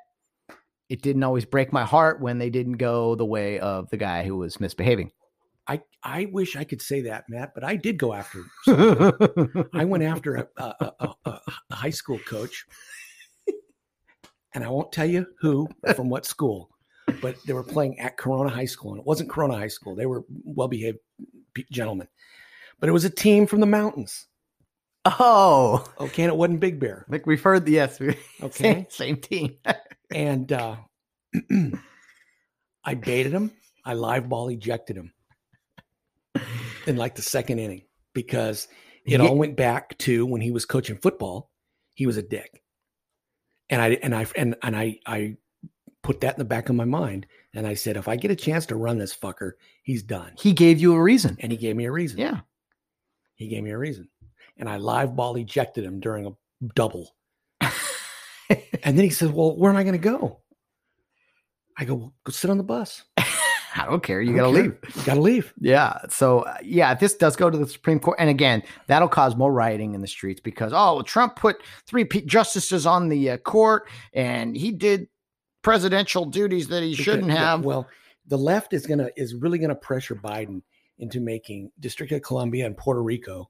it didn't always break my heart when they didn't go the way of the guy who was misbehaving. I, I wish I could say that, Matt, but I did go after him. I went after a, a, a, a high school coach, and I won't tell you who or from what school, but they were playing at Corona High School, and it wasn't Corona High School. They were well-behaved gentlemen, but it was a team from the mountains. Oh. Okay, and it wasn't Big Bear. Like we've heard the yes. We, okay. Same, same team. And uh, I baited him. I live ball ejected him. In like the second inning, because it all went back to when he was coaching football, he was a dick. And I, and I, and, and I, I put that in the back of my mind. And I said, if I get a chance to run this fucker, he's done. He gave you a reason. And he gave me a reason. Yeah. He gave me a reason. And I live ball ejected him during a double. And then he said, well, where am I going to go? I go, well, go sit on the bus. I don't care. You got to leave. You got to leave. Yeah. So, uh, yeah, this does go to the Supreme Court. And again, that'll cause more rioting in the streets because, oh, Trump put three p- justices on the uh, court and he did presidential duties that he because, shouldn't have. Yeah, well, the left is going to is really going to pressure Biden into making District of Columbia and Puerto Rico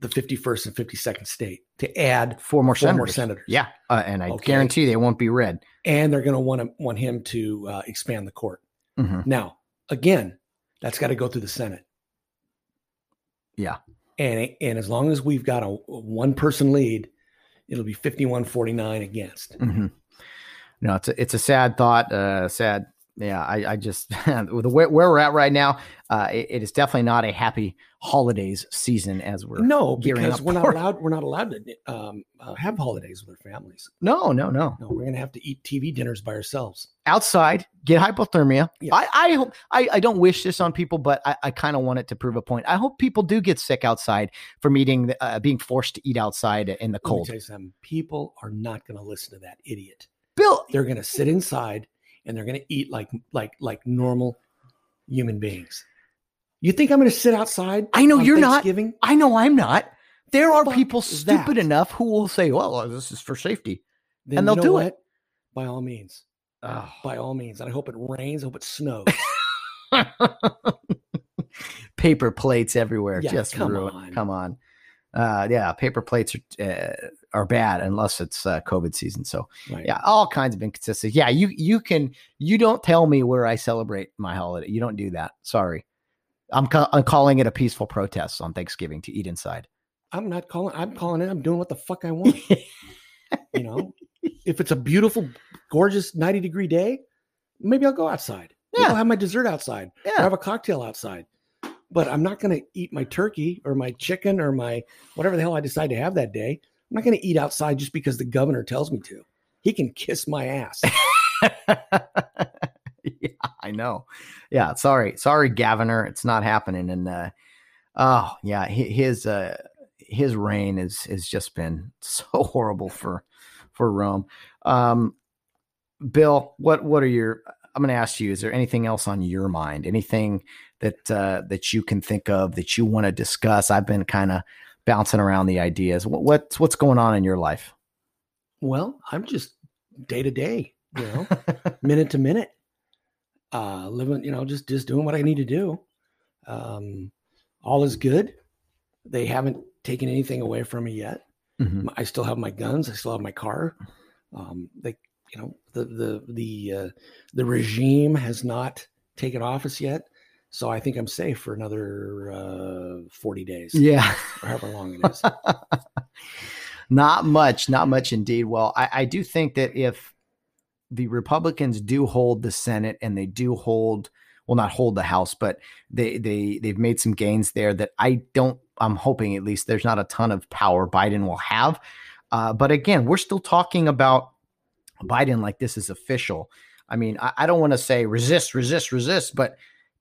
the fifty-first and fifty-second state to add four more, four senators. more senators. Yeah. Uh, and I okay. guarantee they won't be read. And they're going to want to want him to uh, expand the court. Mm-hmm. Now, again, that's got to go through the Senate. Yeah. And and as long as we've got a, a one-person lead, it'll be fifty-one forty-nine against. Mm-hmm. No, it's a, it's a sad thought, uh, sad. Yeah, I, I just, the way, where we're at right now, uh, it, it is definitely not a happy holidays season as we're No, because we're not, allowed, we're not allowed to um, uh, have holidays with our families. No, no, no. No, we're going to have to eat T V dinners by ourselves. Outside, get hypothermia. Yeah. I, I, hope, I, I don't wish this on people, but I, I kind of want it to prove a point. I hope people do get sick outside from eating, uh, being forced to eat outside in the cold. Let me tell you something. People are not going to listen to that idiot. Bill. They're going to sit inside. And they're going to eat like like like normal human beings. You think I'm going to sit outside? I know you're not. I know I'm not. There are but people stupid that. enough who will say, "Well, this is for safety," then and they'll you know do what? it. By all means, oh. by all means. And I hope it rains. I hope it snows. Paper plates everywhere. Yeah, just come ruin. on. Come on. Uh, yeah, paper plates are uh, are bad unless it's uh, COVID season. So right. yeah, all kinds of inconsistencies. Yeah, you you can you don't tell me where I celebrate my holiday. You don't do that. Sorry, I'm ca- I'm calling it a peaceful protest on Thanksgiving to eat inside. I'm not calling. I'm calling it. I'm doing what the fuck I want. You know, if it's a beautiful, gorgeous ninety degree day, maybe I'll go outside. Yeah, I'll have my dessert outside. Yeah, or have a cocktail outside. But I'm not going to eat my turkey or my chicken or my whatever the hell I decide to have that day. I'm not going to eat outside just because the governor tells me to. He can kiss my ass. Yeah, I know. Yeah. Sorry. Sorry, Gaviner. It's not happening. And, uh, oh yeah, his, uh, his reign is, is just been so horrible for, for Rome. Um, Bill, what, what are your, I'm going to ask you, is there anything else on your mind? Anything that uh, that you can think of that you want to discuss? I've been kind of bouncing around the ideas. What, what's what's going on in your life? Well, I'm just day to day, you know, minute to minute, uh, living, you know, just just doing what I need to do. Um, all is good. They haven't taken anything away from me yet. Mm-hmm. I still have my guns. I still have my car. Um, they, you know, the the the uh, the regime has not taken office yet. So I think I'm safe for another uh, forty days. Yeah. Or however long it is. Not much. Not much indeed. Well, I, I do think that if the Republicans do hold the Senate and they do hold, well, not hold the House, but they, they, they've made some gains there that I don't, I'm hoping at least there's not a ton of power Biden will have. Uh, but again, we're still talking about Biden like this is official. I mean, I, I don't want to say resist, resist, resist, but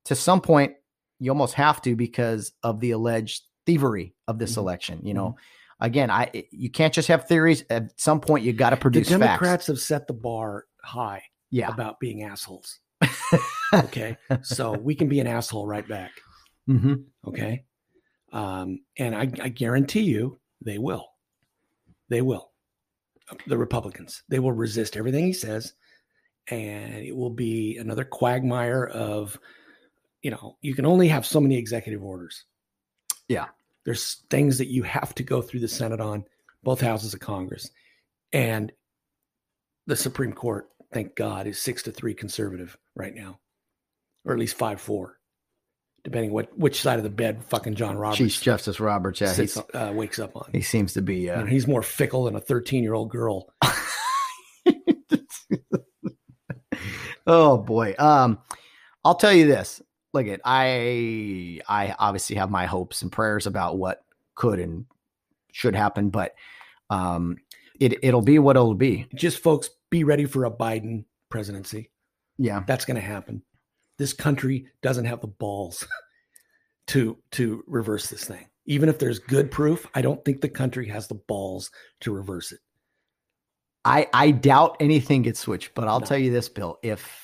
to some point, you almost have to because of the alleged thievery of this mm-hmm. election. You know, mm-hmm. again, I you can't just have theories. At some point, you got to produce facts. The Democrats have set the bar high yeah. about being assholes. Okay, so we can be an asshole right back. Mm-hmm. Okay, um, and I, I guarantee you, they will. They will. The Republicans, they will resist everything he says, and it will be another quagmire of. You know, you can only have so many executive orders. Yeah. There's things that you have to go through the Senate on, both houses of Congress. And the Supreme Court, thank God, is six to three conservative right now, or at least five, four, depending what which side of the bed fucking John Roberts. Chief Justice Roberts yeah, sits, uh, wakes up on. He seems to be. Uh... You know, he's more fickle than a thirteen-year-old girl. Oh, boy. Um, I'll tell you this. Look, it. I I obviously have my hopes and prayers about what could and should happen, but um, it it'll be what it'll be. Just folks, be ready for a Biden presidency. Yeah, that's going to happen. This country doesn't have the balls to to reverse this thing. Even if there's good proof, I don't think the country has the balls to reverse it. I I doubt anything gets switched, but I'll no. tell you this, Bill. If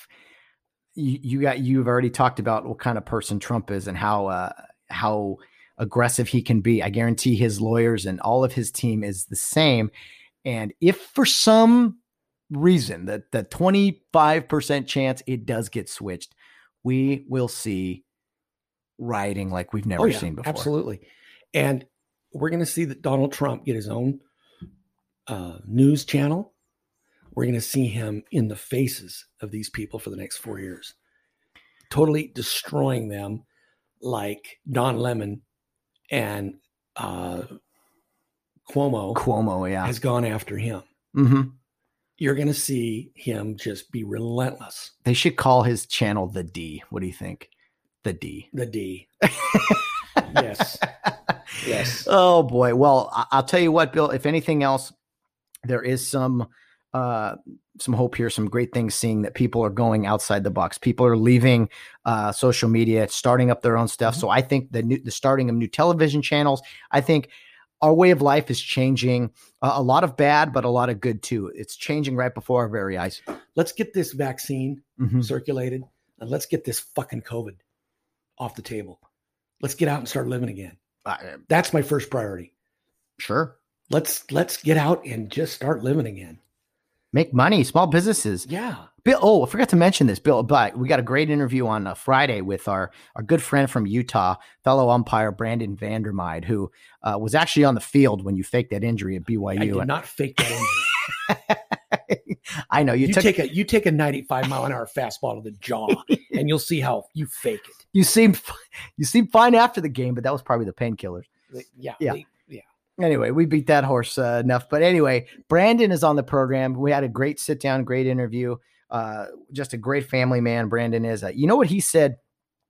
You got. You've already talked about what kind of person Trump is and how uh, how aggressive he can be. I guarantee his lawyers and all of his team is the same. And if for some reason that the twenty-five percent chance it does get switched, we will see rioting like we've never oh, yeah, seen before. Absolutely, and we're going to see that Donald Trump get his own uh, news channel. We're going to see him in the faces of these people for the next four years, totally destroying them like Don Lemon and uh, Cuomo. Cuomo, yeah. has gone after him. Mm-hmm. You're going to see him just be relentless. They should call his channel The D. What do you think? The D. The D. Yes. Yes. Oh, boy. Well, I- I'll tell you what, Bill, if anything else, there is some... Uh, some hope here, some great things seeing that people are going outside the box. People are leaving uh, social media, starting up their own stuff. Mm-hmm. So I think the new, the starting of new television channels, I think our way of life is changing uh, a lot of bad, but a lot of good too. It's changing right before our very eyes. Let's get this vaccine mm-hmm. circulated and let's get this fucking COVID off the table. Let's get out and start living again. Uh, That's my first priority. Sure. Let's, let's get out and just start living again. Make money, small businesses. Yeah. Bill, oh, I forgot to mention this, Bill, but we got a great interview on uh, Friday with our, our good friend from Utah, fellow umpire Brandon Vandermyde, who uh, was actually on the field when you faked that injury at B Y U. I did and- not fake that injury. I know. You, you, took- take a, you take a ninety-five mile an hour fastball to the jaw, and you'll see how you fake it. You seem you seem fine after the game, but that was probably the painkillers. Yeah. Yeah. They- Anyway, we beat that horse uh, enough. But anyway, Brandon is on the program. We had a great sit down, great interview. Uh, just a great family man. Brandon is. Uh, you know what he said?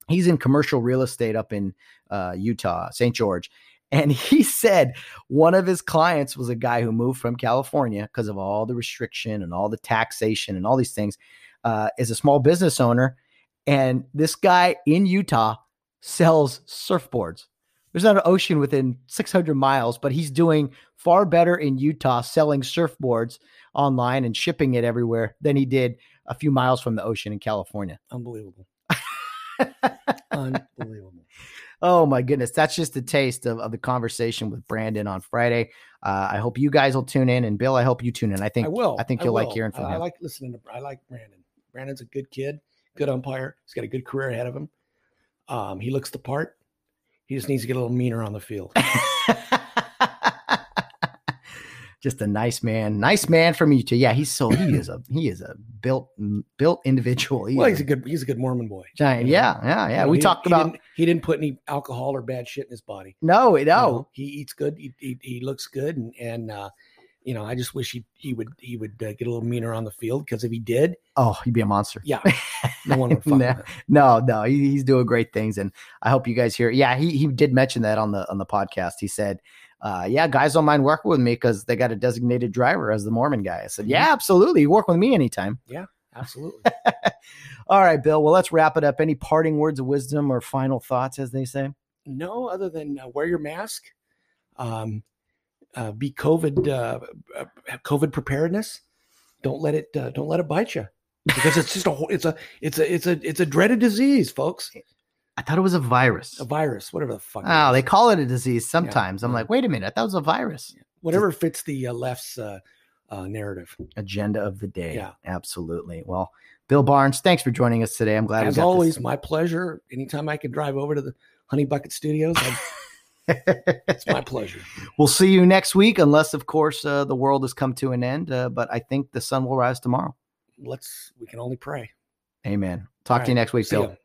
He's in commercial real estate up in uh, Utah, Saint George. And he said one of his clients was a guy who moved from California because of all the restriction and all the taxation and all these things, uh, is a small business owner. And this guy in Utah sells surfboards. There's not an ocean within six hundred miles, but he's doing far better in Utah selling surfboards online and shipping it everywhere than he did a few miles from the ocean in California. Unbelievable. Unbelievable. Oh, my goodness. That's just a taste of, of the conversation with Brandon on Friday. Uh, I hope you guys will tune in. And, Bill, I hope you tune in. I think I will. I think you'll I like hearing from I, him. I like listening to – I like Brandon. Brandon's a good kid, good umpire. He's got a good career ahead of him. Um, he looks the part. He just needs to get a little meaner on the field. Just a nice man, nice man from Utah. Yeah, he's so he is a he is a built built individual. He well, he's a, a good he's a good Mormon boy. Giant, you know? yeah, yeah, yeah. You know, we he, talked he about didn't, he didn't put any alcohol or bad shit in his body. No, no. You know, he eats good. He, he he looks good, and and uh, you know, I just wish he he would he would uh, get a little meaner on the field, because if he did, oh, he'd be a monster. Yeah. No one would fuck no, him. no, no, he, he's doing great things, and I hope you guys hear. Yeah, he he did mention that on the on the podcast. He said, uh, "Yeah, guys don't mind working with me because they got a designated driver as the Mormon guy." I said, "Yeah, absolutely, work with me anytime." Yeah, absolutely. All right, Bill. Well, let's wrap it up. Any parting words of wisdom or final thoughts, as they say? No, other than uh, wear your mask, um, uh, be COVID uh, COVID preparedness. Don't let it uh, don't let it bite you. Because it's just a it's a it's a it's a it's a dreaded disease, folks. I thought it was a virus. A virus, whatever the fuck. Oh, is. They call it a disease sometimes. Yeah. I'm yeah. like, wait a minute, I thought it was a virus. Yeah. Whatever fits the uh, left's uh, uh, narrative agenda of the day. Yeah, absolutely. Well, Bill Barnes, thanks for joining us today. I'm glad. As we got always, this. My pleasure. Anytime I can drive over to the Honey Bucket Studios, it's my pleasure. We'll see you next week, unless, of course, uh, the world has come to an end. Uh, but I think the sun will rise tomorrow. Let's, we can only pray. Amen. Talk All to right. you next week, Bill.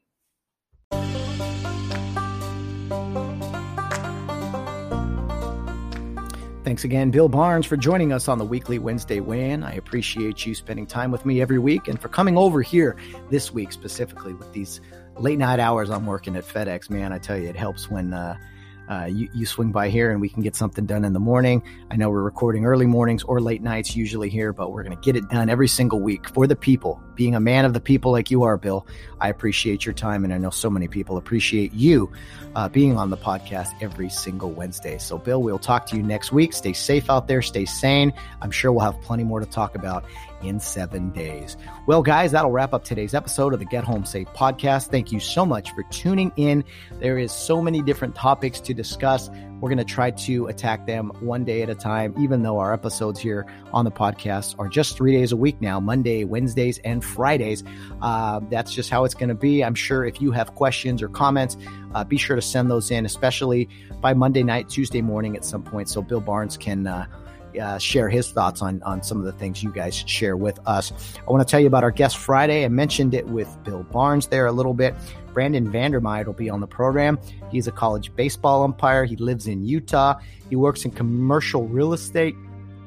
Thanks again, Bill Barnes, for joining us on the weekly Wednesday Weigh-In. I appreciate you spending time with me every week and for coming over here this week specifically with these late night hours I'm working at FedEx. Man, I tell you, it helps when, uh, Uh, you, you swing by here and we can get something done in the morning. I know we're recording early mornings or late nights usually here, but we're going to get it done every single week for the people. Being a man of the people like you are, Bill, I appreciate your time. And I know so many people appreciate you uh, being on the podcast every single Wednesday. So, Bill, we'll talk to you next week. Stay safe out there. Stay sane. I'm sure we'll have plenty more to talk about in seven days. Well, guys, that'll wrap up today's episode of the Get Home Safe podcast. Thank you so much for tuning in. There is so many different topics to discuss. We're going to try to attack them one day at a time, even though our episodes here on the podcast are just three days a week now, Monday, Wednesdays, and Fridays. Uh, that's just how it's going to be. I'm sure if you have questions or comments, uh, be sure to send those in, especially by Monday night, Tuesday morning at some point, so Bill Barnes can uh, Uh, share his thoughts on, on some of the things you guys share with us. I want to tell you about our guest Friday. I mentioned it with Bill Barnes there a little bit. Brandon Vandermyde will be on the program. He's a college baseball umpire. He lives in Utah. He works in commercial real estate.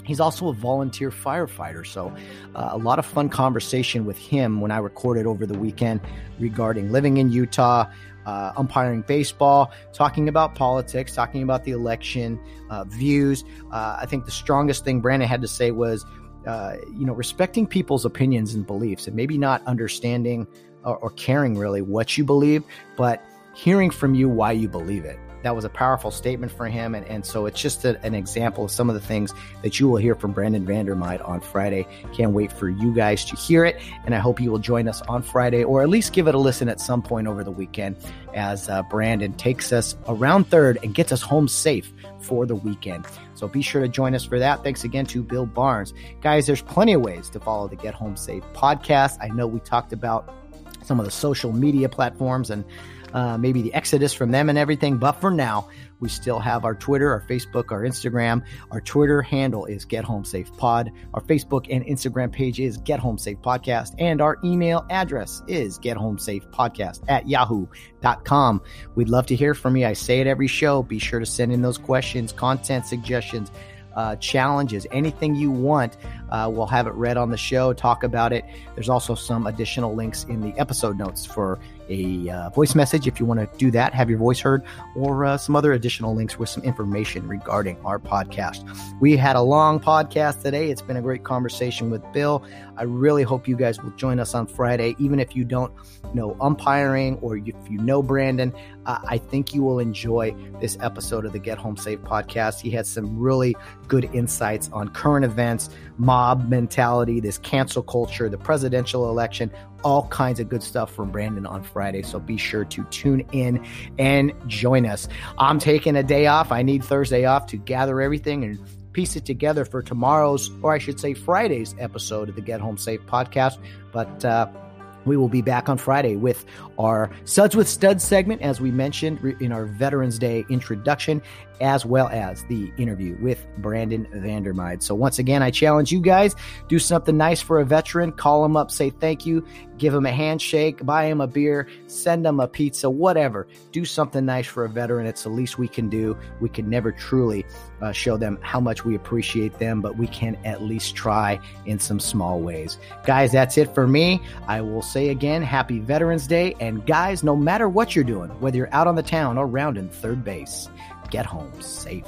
He's also a volunteer firefighter. So uh, a lot of fun conversation with him when I recorded over the weekend regarding living in Utah, Uh, umpiring baseball, talking about politics, talking about the election, uh, views. Uh, I think the strongest thing Brandon had to say was, uh, you know, respecting people's opinions and beliefs, and maybe not understanding or, or caring really what you believe, but hearing from you why you believe it. That was a powerful statement for him. And, and so it's just a, an example of some of the things that you will hear from Brandon Vandermyde on Friday. Can't wait for you guys to hear it. And I hope you will join us on Friday, or at least give it a listen at some point over the weekend, as uh, Brandon takes us around third and gets us home safe for the weekend. So be sure to join us for that. Thanks again to Bill Barnes. Guys, there's plenty of ways to follow the Get Home Safe podcast. I know we talked about some of the social media platforms and Uh, maybe the exodus from them and everything. But for now, we still have our Twitter, our Facebook, our Instagram. Our Twitter handle is Get Home Safe Pod. Our Facebook and Instagram page is Get Home Safe Podcast. And our email address is Get Home Safe Podcast at yahoo dot com. We'd love to hear from you. I say it every show. Be sure to send in those questions, content suggestions, Uh, challenges, anything you want. Uh, we'll have it read on the show, talk about it. There's also some additional links in the episode notes for a uh, voice message if you want to do that, have your voice heard, or uh, some other additional links with some information regarding our podcast. We had a long podcast today. It's been a great conversation with Bill. I really hope you guys will join us on Friday, even if you don't know umpiring or if you know Brandon. Uh, I think you will enjoy this episode of the Get Home Safe podcast. He had some really good insights on current events, mob mentality, this cancel culture, the presidential election, all kinds of good stuff from Brandon on Friday. So be sure to tune in and join us. I'm taking a day off. I need Thursday off to gather everything and piece it together for tomorrow's, or I should say Friday's episode of the Get Home Safe podcast. But, uh, we will be back on Friday with our Suds with Studs segment, as we mentioned in our Veterans Day introduction, as well as the interview with Brandon Vandermyde. So once again, I challenge you guys, do something nice for a veteran, call him up, say thank you, give him a handshake, buy him a beer, send him a pizza, whatever. Do something nice for a veteran. It's the least we can do. We can never truly uh, show them how much we appreciate them, but we can at least try in some small ways. Guys, that's it for me. I will say again, happy Veterans Day. And guys, no matter what you're doing, whether you're out on the town or rounding third base, get home safe.